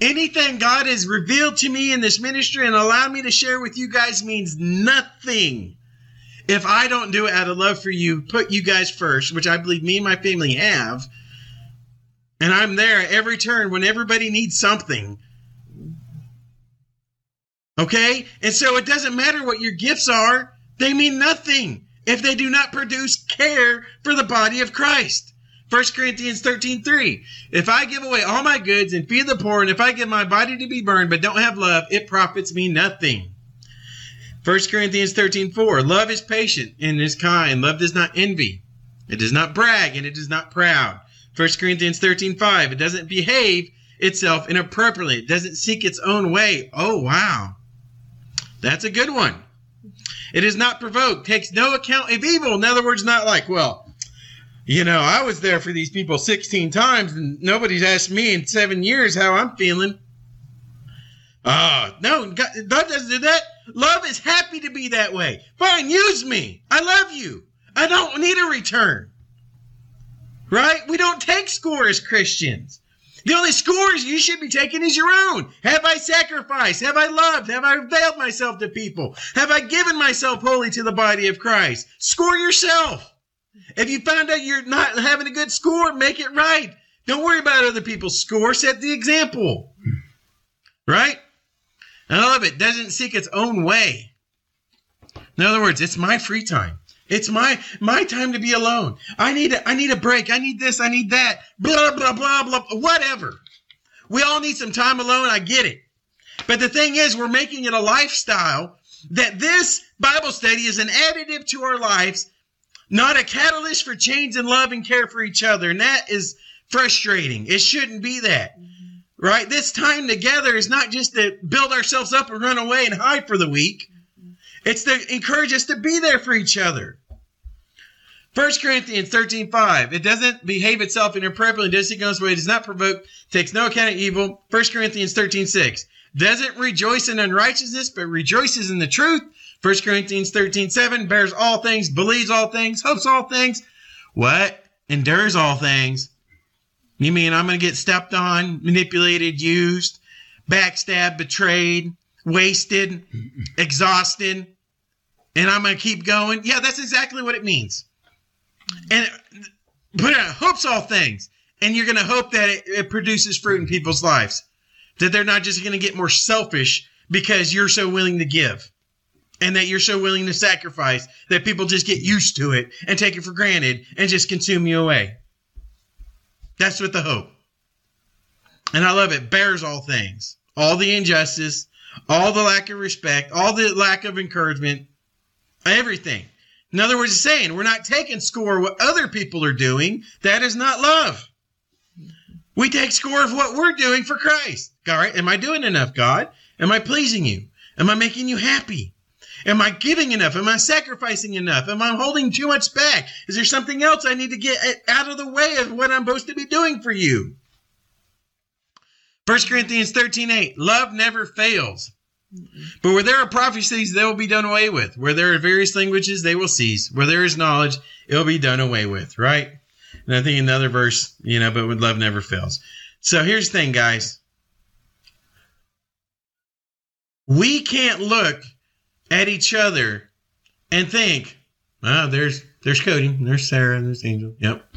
Anything God has revealed to me in this ministry and allowed me to share with you guys means nothing. If I don't do it out of love for you, put you guys first, which I believe me and my family have, and I'm there at every turn when everybody needs something. Okay? And so it doesn't matter what your gifts are. They mean nothing if they do not produce care for the body of Christ. 1 Corinthians 13:3. If I give away all my goods and feed the poor, and if I give my body to be burned but don't have love, it profits me nothing. 1 Corinthians 13:4, love is patient and is kind. Love does not envy. It does not brag and it is not proud. 1 Corinthians 13:5, it doesn't behave itself inappropriately. It doesn't seek its own way. Oh, wow. That's a good one. It is not provoked, takes no account of evil. In other words, not like, well, you know, I was there for these people 16 times and nobody's asked me in 7 years how I'm feeling. No, God doesn't do that. Love is happy to be that way. Fine, use me. I love you. I don't need a return. Right? We don't take score as Christians. The only scores you should be taking is your own. Have I sacrificed? Have I loved? Have I availed myself to people? Have I given myself wholly to the body of Christ? Score yourself. If you find out you're not having a good score, make it right. Don't worry about other people's score. Set the example. Right? I love it. Doesn't seek its own way. In other words, it's my free time. It's my time to be alone. I need a break. I need this. I need that. Blah, blah, blah, blah, whatever. We all need some time alone. I get it. But the thing is, we're making it a lifestyle that this Bible study is an additive to our lives, not a catalyst for change and love and care for each other. And that is frustrating. It shouldn't be that, right? This time together is not just to build ourselves up and run away and hide for the week. It's to encourage us to be there for each other. 1 Corinthians 13:5. It doesn't behave itself inappropriately, does it go its way, does not provoke, takes no account of evil. 1 Corinthians 13:6. Doesn't rejoice in unrighteousness, but rejoices in the truth. 1 Corinthians 13:7. Bears all things, believes all things, hopes all things. What? Endures all things. You mean I'm going to get stepped on, manipulated, used, backstabbed, betrayed, wasted, exhausted, and I'm going to keep going? Yeah, that's exactly what it means. And but it hopes all things. And you're going to hope that it produces fruit in people's lives, that they're not just going to get more selfish because you're so willing to give and that you're so willing to sacrifice that people just get used to it and take it for granted and just consume you away. That's what the hope. And I love it. Bears all things, all the injustice, all the lack of respect, all the lack of encouragement, everything. In other words, it's saying we're not taking score of what other people are doing. That is not love. We take score of what we're doing for Christ. All right, am I doing enough, God? Am I pleasing you? Am I making you happy? Am I giving enough? Am I sacrificing enough? Am I holding too much back? Is there something else I need to get out of the way of what I'm supposed to be doing for you? 1 Corinthians 13:8, love never fails. But where there are prophecies, they will be done away with. Where there are various languages, they will cease. Where there is knowledge, it will be done away with, right? And I think another verse, but with love never fails. So here's the thing, guys. We can't look at each other and think, oh, there's Cody, there's Sarah, there's Angel. Yep.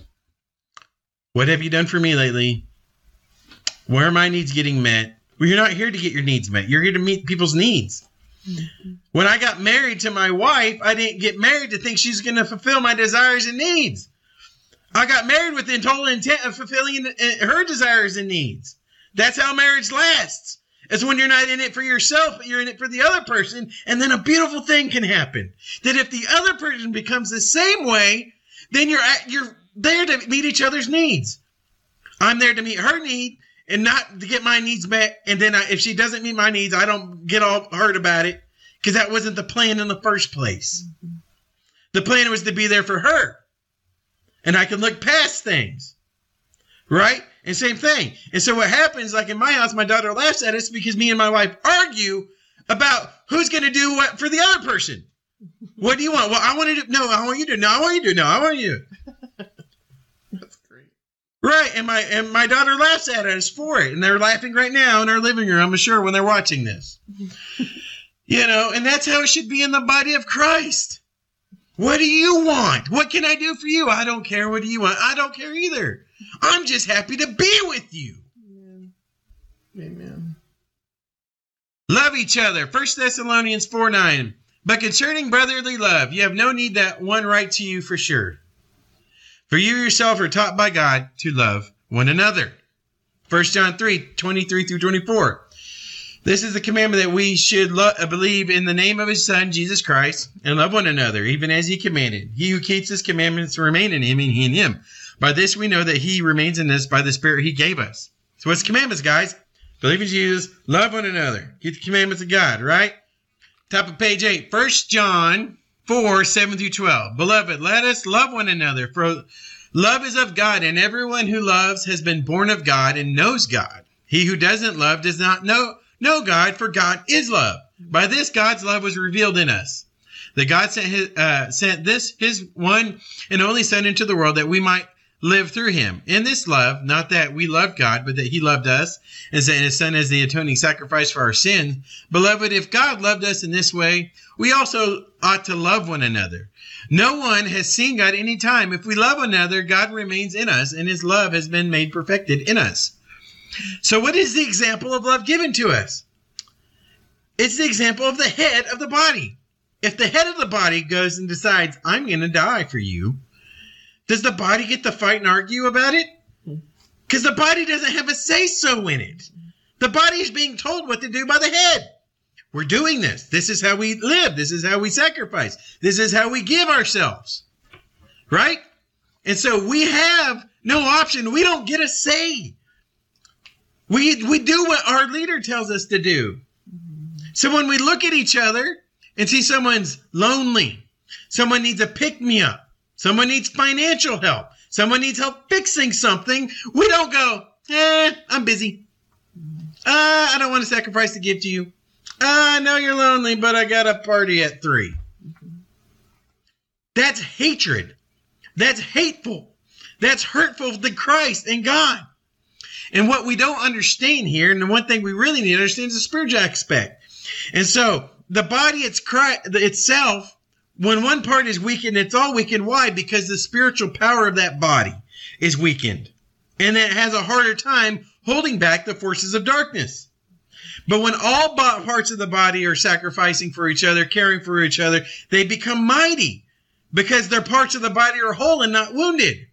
What have you done for me lately? Where are my needs getting met? Well, you're not here to get your needs met. You're here to meet people's needs. When I got married to my wife, I didn't get married to think she's going to fulfill my desires and needs. I got married with the total intent of fulfilling her desires and needs. That's how marriage lasts. It's when you're not in it for yourself, but you're in it for the other person. And then a beautiful thing can happen. That if the other person becomes the same way, then you're there to meet each other's needs. I'm there to meet her need. And not to get my needs met. And then if she doesn't meet my needs, I don't get all hurt about it. Because that wasn't the plan in the first place. Mm-hmm. The plan was to be there for her. And I can look past things. Right? And same thing. And so what happens, like in my house, my daughter laughs at us because me and my wife argue about who's going to do what for the other person. What do you want? Well, I want to do. No, I want you to. No, I want you to. No, I want you to. Right, and my daughter laughs at us for it, and they're laughing right now in our living room, I'm sure, when they're watching this. And that's how it should be in the body of Christ. What do you want? What can I do for you? I don't care. What do you want? I don't care either. I'm just happy to be with you. Amen. Love each other. 1 Thessalonians 4:9. But concerning brotherly love, you have no need that one write to you for sure. For you yourself are taught by God to love one another. 1 John 3:23 through 24. This is the commandment that we should believe in the name of his son, Jesus Christ, and love one another, even as he commanded. He who keeps his commandments remain in him and he in him. By this we know that he remains in us by the Spirit he gave us. So what's the commandments, guys? Believe in Jesus, love one another. Keep the commandments of God, right? Top of page 8, 1 John 4:7 through 12. Beloved, let us love one another, for love is of God, and everyone who loves has been born of God and knows God. He who doesn't love does not know God, for God is love. By this, God's love was revealed in us, that God sent his one and only Son into the world that we might live through him. In this love, not that we loved God, but that he loved us and sent his Son as the atoning sacrifice for our sins. Beloved, if God loved us in this way, we also ought to love one another. No one has seen God any time. If we love one another, God remains in us, and his love has been made perfected in us. So what is the example of love given to us? It's the example of the head of the body. If the head of the body goes and decides, I'm going to die for you, does the body get to fight and argue about it? Because the body doesn't have a say-so in it. The body is being told what to do by the head. We're doing this. This is how we live. This is how we sacrifice. This is how we give ourselves, right? And so we have no option. We don't get a say. We do what our leader tells us to do. So when we look at each other and see someone's lonely, someone needs a pick-me-up, someone needs financial help, someone needs help fixing something, we don't go, I'm busy. I don't want to sacrifice to give to you. I know you're lonely, but I got a party at 3:00. That's hatred. That's hateful. That's hurtful to Christ and God. And what we don't understand here, and the one thing we really need to understand, is the spiritual aspect. And so the body itself, when one part is weakened, it's all weakened. Why? Because the spiritual power of that body is weakened. And it has a harder time holding back the forces of darkness. But when all parts of the body are sacrificing for each other, caring for each other, they become mighty because their parts of the body are whole and not wounded.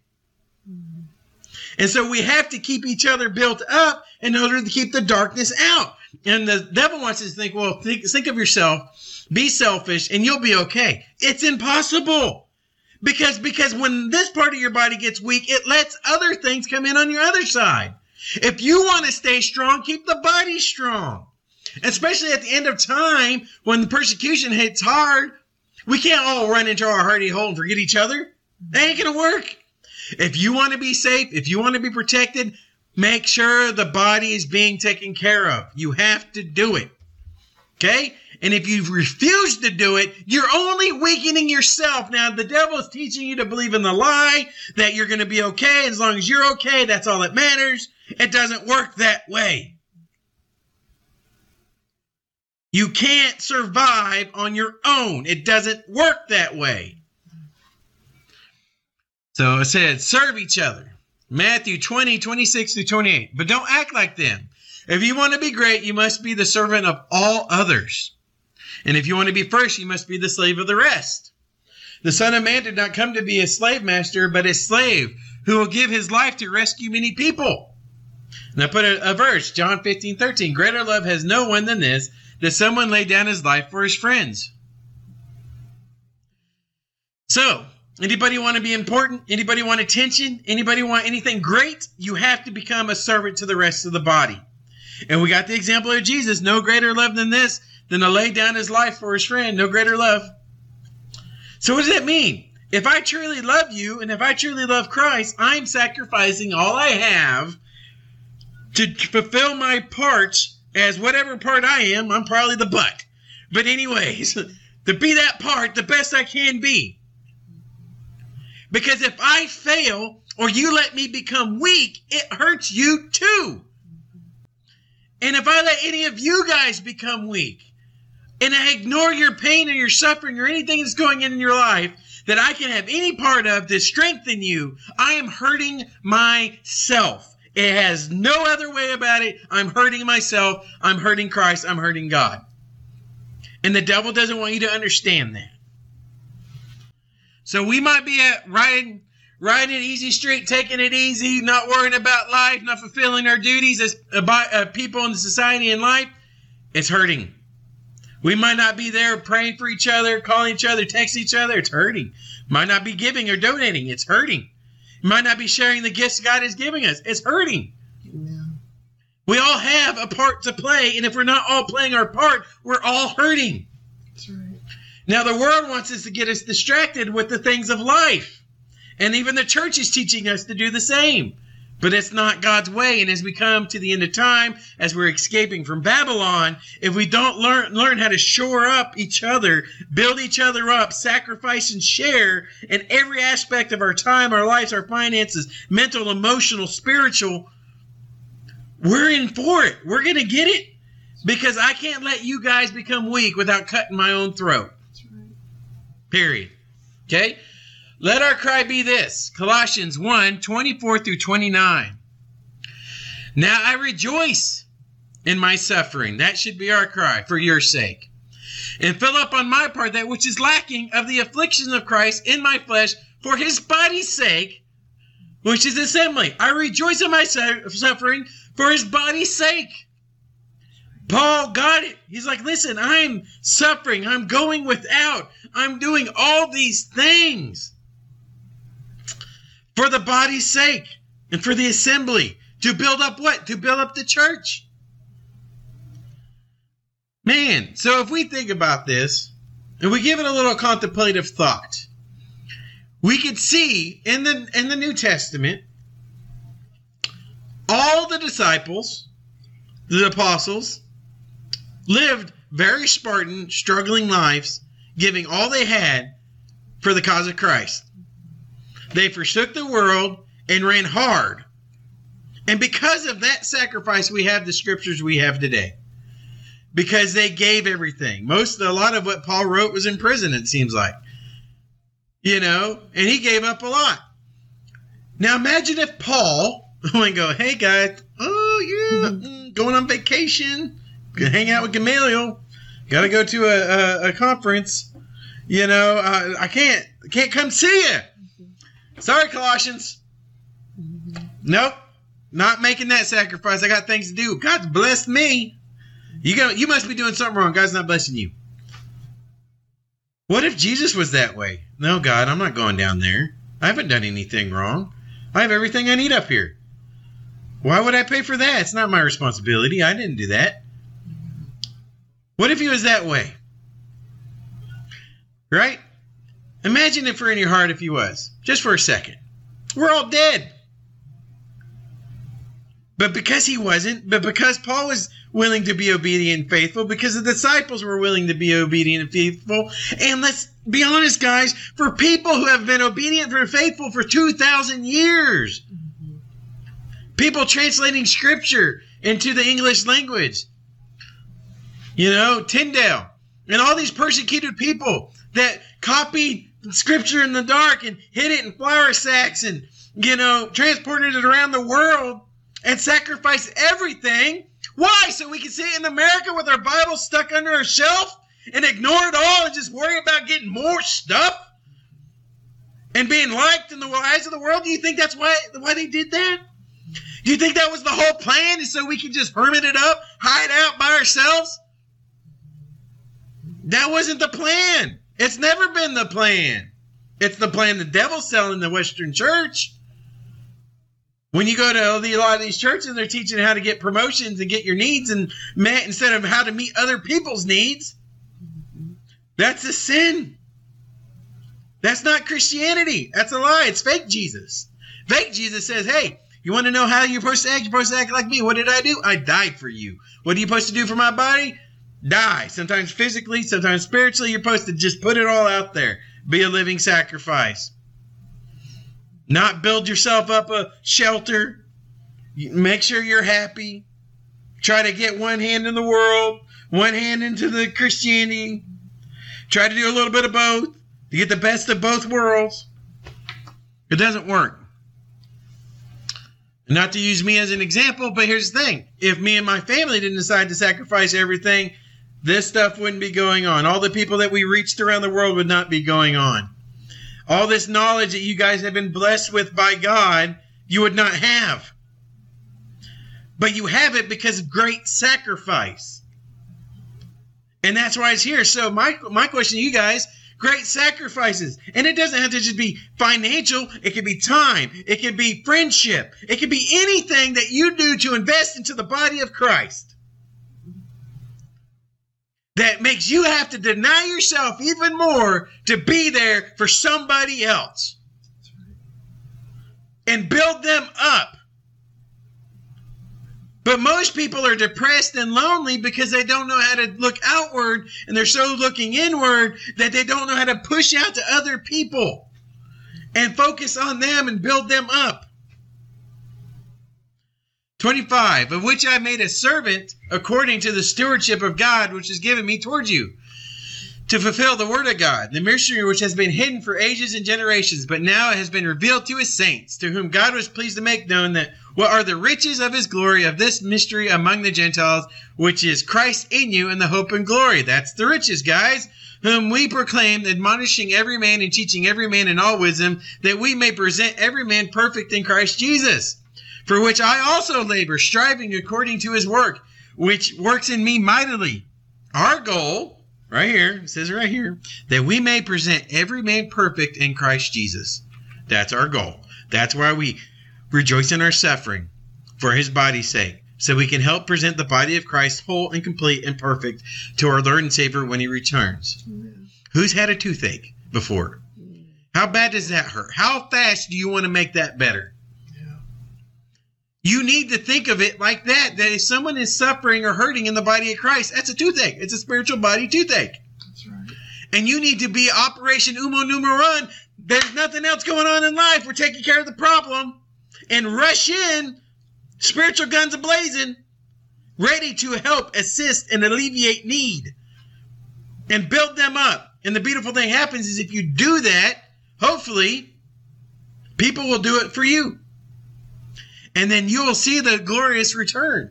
And so we have to keep each other built up in order to keep the darkness out. And the devil wants us to think, well, think of yourself, be selfish, and you'll be okay. It's impossible because when this part of your body gets weak, it lets other things come in on your other side. If you want to stay strong, keep the body strong. Especially at the end of time, when the persecution hits hard, we can't all run into our hearty hole and forget each other. That ain't going to work. If you want to be safe, if you want to be protected, make sure the body is being taken care of. You have to do it. Okay? And if you refuse to do it, you're only weakening yourself. Now, the devil is teaching you to believe in the lie that you're going to be okay. As long as you're okay, that's all that matters. It doesn't work that way. You can't survive on your own. It doesn't work that way. So it said, serve each other. Matthew 20:26-28. But don't act like them. If you want to be great, you must be the servant of all others. And if you want to be first, you must be the slave of the rest. The Son of Man did not come to be a slave master, but a slave who will give his life to rescue many people. And I put a verse, John 15:13. Greater love has no one than this, that someone lay down his life for his friends. So, anybody want to be important? Anybody want attention? Anybody want anything great? You have to become a servant to the rest of the body. And we got the example of Jesus. No greater love than this, than to lay down his life for his friend. No greater love. So what does that mean? If I truly love you, and if I truly love Christ, I'm sacrificing all I have to fulfill my parts as whatever part I am. I'm probably the butt. But anyways, to be that part the best I can be. Because if I fail, or you let me become weak, it hurts you too. And if I let any of you guys become weak, and I ignore your pain or your suffering or anything that's going on in your life that I can have any part of to strengthen you, I am hurting myself. It has no other way about it. I'm hurting myself. I'm hurting Christ. I'm hurting God. And the devil doesn't want you to understand that. So we might be at riding an easy street, taking it easy, not worrying about life, not fulfilling our duties as people in society and life. It's hurting. We might not be there praying for each other, calling each other, texting each other. It's hurting. Might not be giving or donating. It's hurting. Might not be sharing the gifts God is giving us. It's hurting. Yeah. We all have a part to play, and if we're not all playing our part, we're all hurting. That's right. Now, the world wants us to get us distracted with the things of life. And even the church is teaching us to do the same. But it's not God's way. And as we come to the end of time, as we're escaping from Babylon, if we don't learn how to shore up each other, build each other up, sacrifice and share in every aspect of our time, our lives, our finances, mental, emotional, spiritual, we're in for it. We're going to get it. Because I can't let you guys become weak without cutting my own throat. Period. Okay? Let our cry be this, Colossians 1:24-29. Now I rejoice in my suffering. That should be our cry, for your sake. And fill up on my part that which is lacking of the affliction of Christ in my flesh for his body's sake, which is assembly. I rejoice in my suffering for his body's sake. Paul got it. He's like, listen, I'm suffering. I'm going without. I'm doing all these things for the body's sake and for the assembly. To build up what? To build up the church. Man, so if we think about this and we give it a little contemplative thought, we could see in the New Testament, all the disciples, the apostles, lived very Spartan, struggling lives, giving all they had for the cause of Christ. They forsook the world and ran hard. And because of that sacrifice, we have the scriptures we have today. Because they gave everything. A lot of what Paul wrote was in prison, it seems like. You know, and he gave up a lot. Now imagine if Paul went and go, hey guys, oh yeah, going on vacation, hang out with Gamaliel, got to go to a conference. You know, I can't come see you. Sorry, Colossians. Nope. Not making that sacrifice. I got things to do. God's blessed me. You must be doing something wrong. God's not blessing you. What if Jesus was that way? No, God, I'm not going down there. I haven't done anything wrong. I have everything I need up here. Why would I pay for that? It's not my responsibility. I didn't do that. What if he was that way? Right? Imagine if we're in your heart if he was. Just for a second. We're all dead. But because he wasn't, but because Paul was willing to be obedient and faithful, because the disciples were willing to be obedient and faithful, and let's be honest, guys, for people who have been obedient and faithful for 2,000 years, people translating scripture into the English language, you know, Tyndale, and all these persecuted people that copied scripture in the dark and hid it in flour sacks and, you know, transported it around the world, and sacrifice everything. Why? So we can sit in America with our Bible stuck under a shelf and ignore it all and just worry about getting more stuff and being liked in the eyes of the world? Do you think that's why they did that? Do you think that was the whole plan, so we can just hermit it up, hide out by ourselves? That wasn't the plan. It's never been the plan. It's the plan the devil's selling the Western church. When you go to a lot of these churches, they're teaching how to get promotions and get your needs met instead of how to meet other people's needs. That's a sin. That's not Christianity. That's a lie. It's fake Jesus. Fake Jesus says, hey, you want to know how you're supposed to act? You're supposed to act like me. What did I do? I died for you. What are you supposed to do for my body? Die. Sometimes physically, sometimes spiritually. You're supposed to just put it all out there. Be a living sacrifice. Not build yourself up a shelter. Make sure you're happy. Try to get one hand in the world, one hand into the Christianity. Try to do a little bit of both to get the best of both worlds. It doesn't work. Not to use me as an example, but here's the thing. If me and my family didn't decide to sacrifice everything, this stuff wouldn't be going on. All the people that we reached around the world would not be going on. All this knowledge that you guys have been blessed with by God, you would not have. But you have it because of great sacrifice. And that's why it's here. So my question to you guys, great sacrifices. And it doesn't have to just be financial. It could be time. It could be friendship. It could be anything that you do to invest into the body of Christ. That makes you have to deny yourself even more to be there for somebody else. And build them up. But most people are depressed and lonely because they don't know how to look outward, and they're so looking inward that they don't know how to push out to other people and focus on them and build them up. 25, of which I made a servant according to the stewardship of God, which is given me towards you, to fulfill the word of God, the mystery which has been hidden for ages and generations, but now it has been revealed to his saints, to whom God was pleased to make known that what are the riches of his glory of this mystery among the Gentiles, which is Christ in you in the hope and glory. That's the riches, guys, whom we proclaim, admonishing every man and teaching every man in all wisdom, that we may present every man perfect in Christ Jesus. For which I also labor, striving according to his work, which works in me mightily. Our goal, right here, it says right here, that we may present every man perfect in Christ Jesus. That's our goal. That's why we rejoice in our suffering for his body's sake, so we can help present the body of Christ whole and complete and perfect to our Lord and Savior when he returns. Amen. Who's had a toothache before? Yeah. How bad does that hurt? How fast do you want to make that better? Yeah. You need to think of it like that, that if someone is suffering or hurting in the body of Christ, that's a toothache. It's a spiritual body toothache. That's right. And you need to be Operation Uno Numero One. There's nothing else going on in life. We're taking care of the problem and rush in. Spiritual guns ablazing, ready to help, assist, and alleviate need and build them up. And the beautiful thing happens is if you do that, hopefully people will do it for you. And then you will see the glorious return.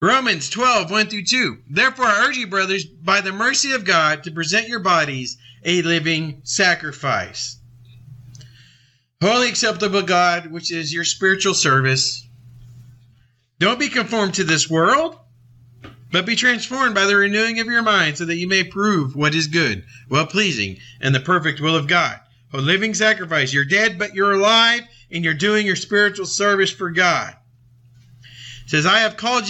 Romans 12, 1-2. Therefore, I urge you, brothers, by the mercy of God, to present your bodies a living sacrifice, holy, acceptable God, which is your spiritual service. Don't be conformed to this world, but be transformed by the renewing of your mind, so that you may prove what is good, well-pleasing, and the perfect will of God. A living sacrifice. You're dead, but you're alive, and you're doing your spiritual service for God. It says, I have called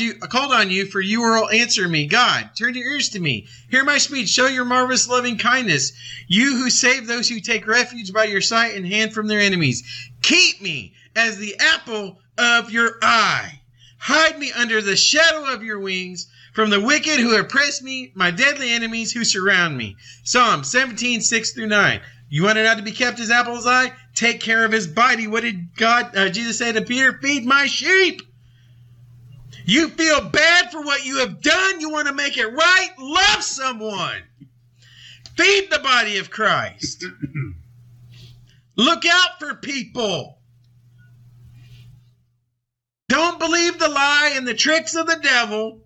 on you, for you will answer me. God, turn your ears to me. Hear my speech. Show your marvelous loving kindness. You who save those who take refuge by your sight and hand from their enemies. Keep me as the apple of your eye. Hide me under the shadow of your wings from the wicked who oppress me, my deadly enemies who surround me. Psalm 17, 6-9. You want it not to be kept as apple's eye? Take care of his body. What did Jesus say to Peter? Feed my sheep. You feel bad for what you have done. You want to make it right. Love someone. Feed the body of Christ. Look out for people. Don't believe the lie and the tricks of the devil.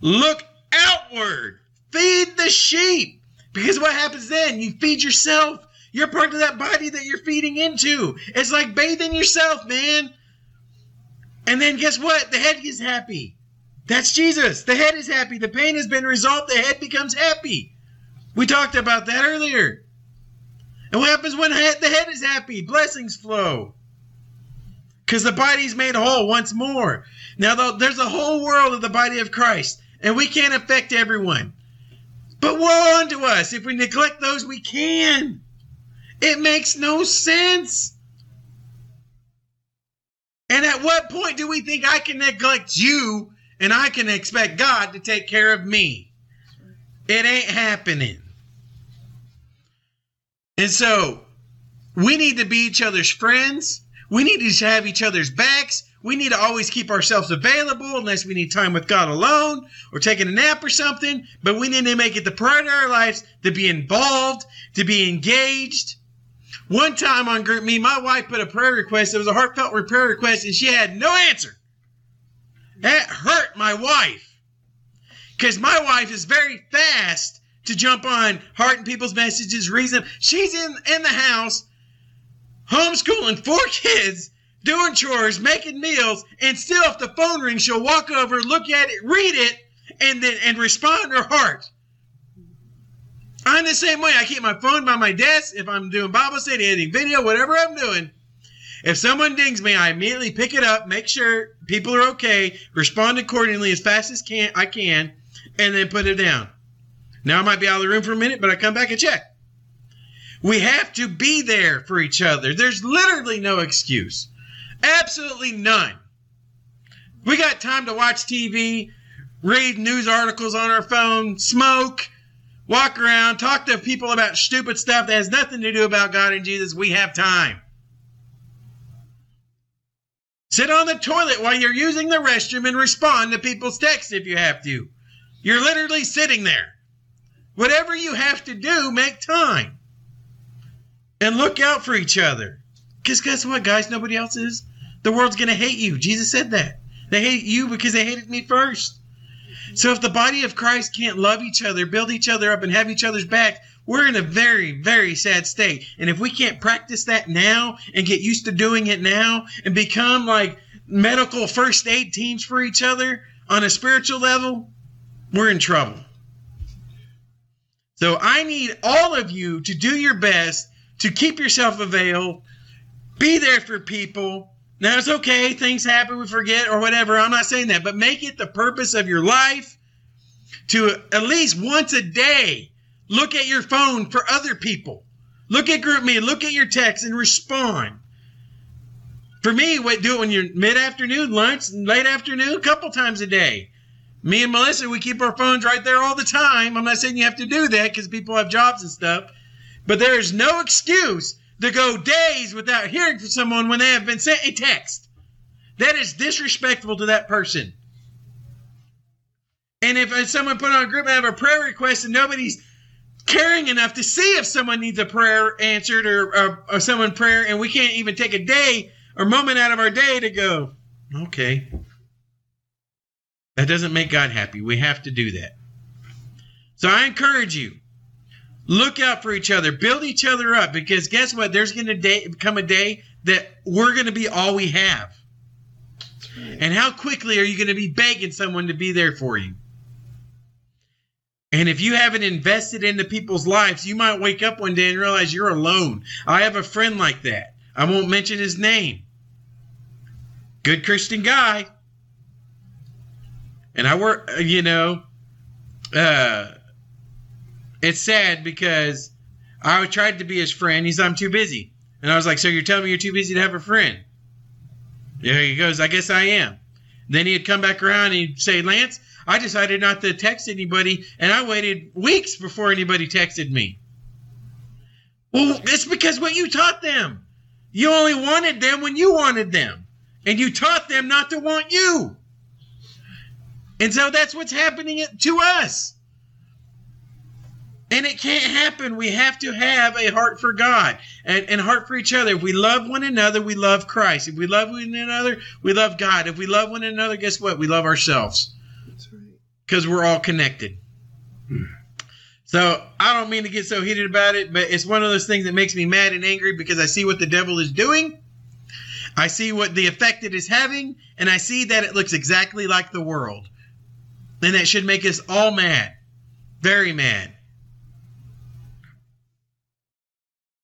Look outward. Feed the sheep. Because what happens then? You feed yourself. You're part of that body that you're feeding into. It's like bathing yourself, man. And then guess what? The head is happy. That's Jesus. The head is happy. The pain has been resolved. The head becomes happy. We talked about that earlier. And what happens when the head is happy? Blessings flow. Because the body's made whole once more. Now, though, there's a whole world of the body of Christ, and we can't affect everyone. But woe unto us if we neglect those we can. It makes no sense. And at what point do we think I can neglect you and I can expect God to take care of me? It ain't happening. And so we need to be each other's friends. We need to have each other's backs. We need to always keep ourselves available unless we need time with God alone or taking a nap or something. But we need to make it the priority of our lives to be involved, to be engaged. One time on GroupMe, my wife put a prayer request. It was a heartfelt prayer request, and she had no answer. That hurt my wife, because my wife is very fast to jump on hearting people's messages, reason. She's in the house, homeschooling four kids, doing chores, making meals, and still if the phone rings, she'll walk over, look at it, read it, and respond to her heart. I'm the same way. I keep my phone by my desk. If I'm doing Bible study, editing video, whatever I'm doing, if someone dings me, I immediately pick it up, make sure people are okay, respond accordingly as fast as I can, and then put it down. Now I might be out of the room for a minute, but I come back and check. We have to be there for each other. There's literally no excuse. Absolutely none. We got time to watch TV, read news articles on our phone, smoke, walk around, talk to people about stupid stuff that has nothing to do about God and Jesus. We have time. Sit on the toilet while you're using the restroom and respond to people's texts if you have to. You're literally sitting there. Whatever you have to do, make time. And look out for each other. Because guess what, guys? Nobody else is. The world's going to hate you. Jesus said that. They hate you because they hated me first. So if the body of Christ can't love each other, build each other up, and have each other's back, we're in a very, very sad state. And if we can't practice that now and get used to doing it now and become like medical first aid teams for each other on a spiritual level, we're in trouble. So I need all of you to do your best to keep yourself available, be there for people. Now, it's okay, things happen, we forget or whatever. I'm not saying that, but make it the purpose of your life to at least once a day look at your phone for other people. Look at GroupMe, look at your text and respond. For me, do it when you're mid-afternoon, lunch, late afternoon, a couple times a day. Me and Melissa, we keep our phones right there all the time. I'm not saying you have to do that because people have jobs and stuff. But there is no excuse to go days without hearing from someone when they have been sent a text. That is disrespectful to that person. And if someone put on a group and I have a prayer request and nobody's caring enough to see if someone needs a prayer answered or someone prayer, and we can't even take a day or moment out of our day to go, okay, that doesn't make God happy. We have to do that. So I encourage you, look out for each other, build each other up, because guess what? There's going to come a day that we're going to be all we have. And how quickly are you going to be begging someone to be there for you? And if you haven't invested into people's lives, you might wake up one day and realize you're alone. I have a friend like that. I won't mention his name. Good Christian guy. And I work, it's sad because I tried to be his friend. He's, I'm too busy. And I was like, so you're telling me you're too busy to have a friend? Yeah, he goes, I guess I am. Then he'd come back around and he'd say, Lance, I decided not to text anybody, and I waited weeks before anybody texted me. Well, it's because what you taught them. You only wanted them when you wanted them, and you taught them not to want you. And so that's what's happening to us. And it can't happen. We have to have a heart for God and heart for each other. If we love one another, we love Christ. If we love one another, we love God. If we love one another, guess what? We love ourselves. That's right. Because we're all connected. So I don't mean to get so heated about it, but it's one of those things that makes me mad and angry because I see what the devil is doing. I see what the effect it is having, and I see that it looks exactly like the world. And that should make us all mad, very mad.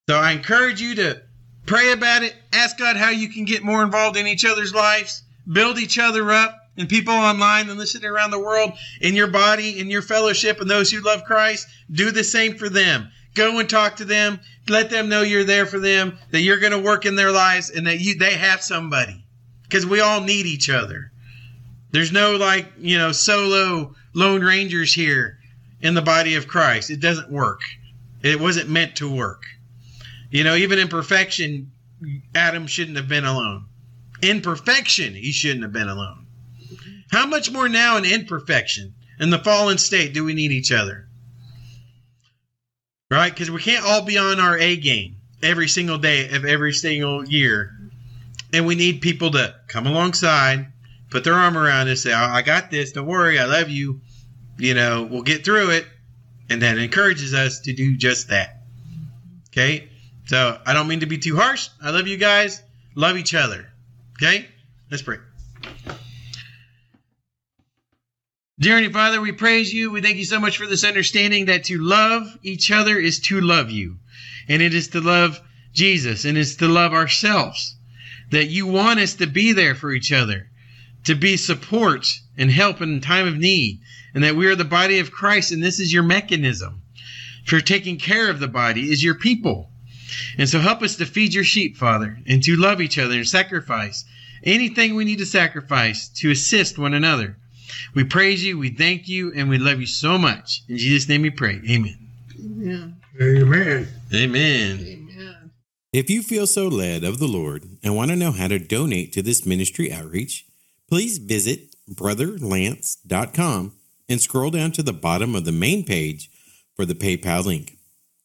So I encourage you to pray about it. Ask God how you can get more involved in each other's lives. Build each other up, and people online and listening around the world, in your body, in your fellowship, and those who love Christ, do the same for them. Go and talk to them. Let them know you're there for them, that you're going to work in their lives, and that they have somebody. Because we all need each other. There's no solo Lone Rangers here in the body of Christ. It doesn't work. It wasn't meant to work. Even in perfection, Adam shouldn't have been alone. In perfection, he shouldn't have been alone. How much more now in imperfection, in the fallen state, do we need each other? Right? Because we can't all be on our A game every single day of every single year. And we need people to come alongside, put their arm around us, say, I got this, don't worry, I love you. We'll get through it. And that encourages us to do just that. Okay? So I don't mean to be too harsh. I love you guys. Love each other. Okay? Let's pray. Dear Heavenly Father, we praise you. We thank you so much for this understanding that to love each other is to love you. And it is to love Jesus. And it's to love ourselves. That you want us to be there for each other. To be support and help in time of need. And that we are the body of Christ. And this is your mechanism for taking care of the body is your people. And so help us to feed your sheep, Father, and to love each other and sacrifice anything we need to sacrifice to assist one another. We praise you, we thank you, and we love you so much. In Jesus' name we pray. Amen. Amen. Amen. Amen. Amen. If you feel so led of the Lord and want to know how to donate to this ministry outreach, please visit brotherlance.com and scroll down to the bottom of the main page for the PayPal link.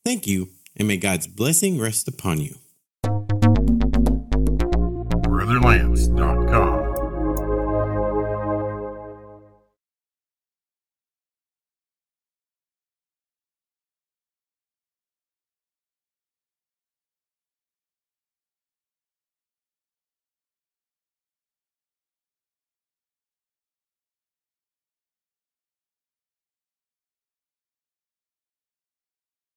Thank you. And may God's blessing rest upon you. brotherlance.com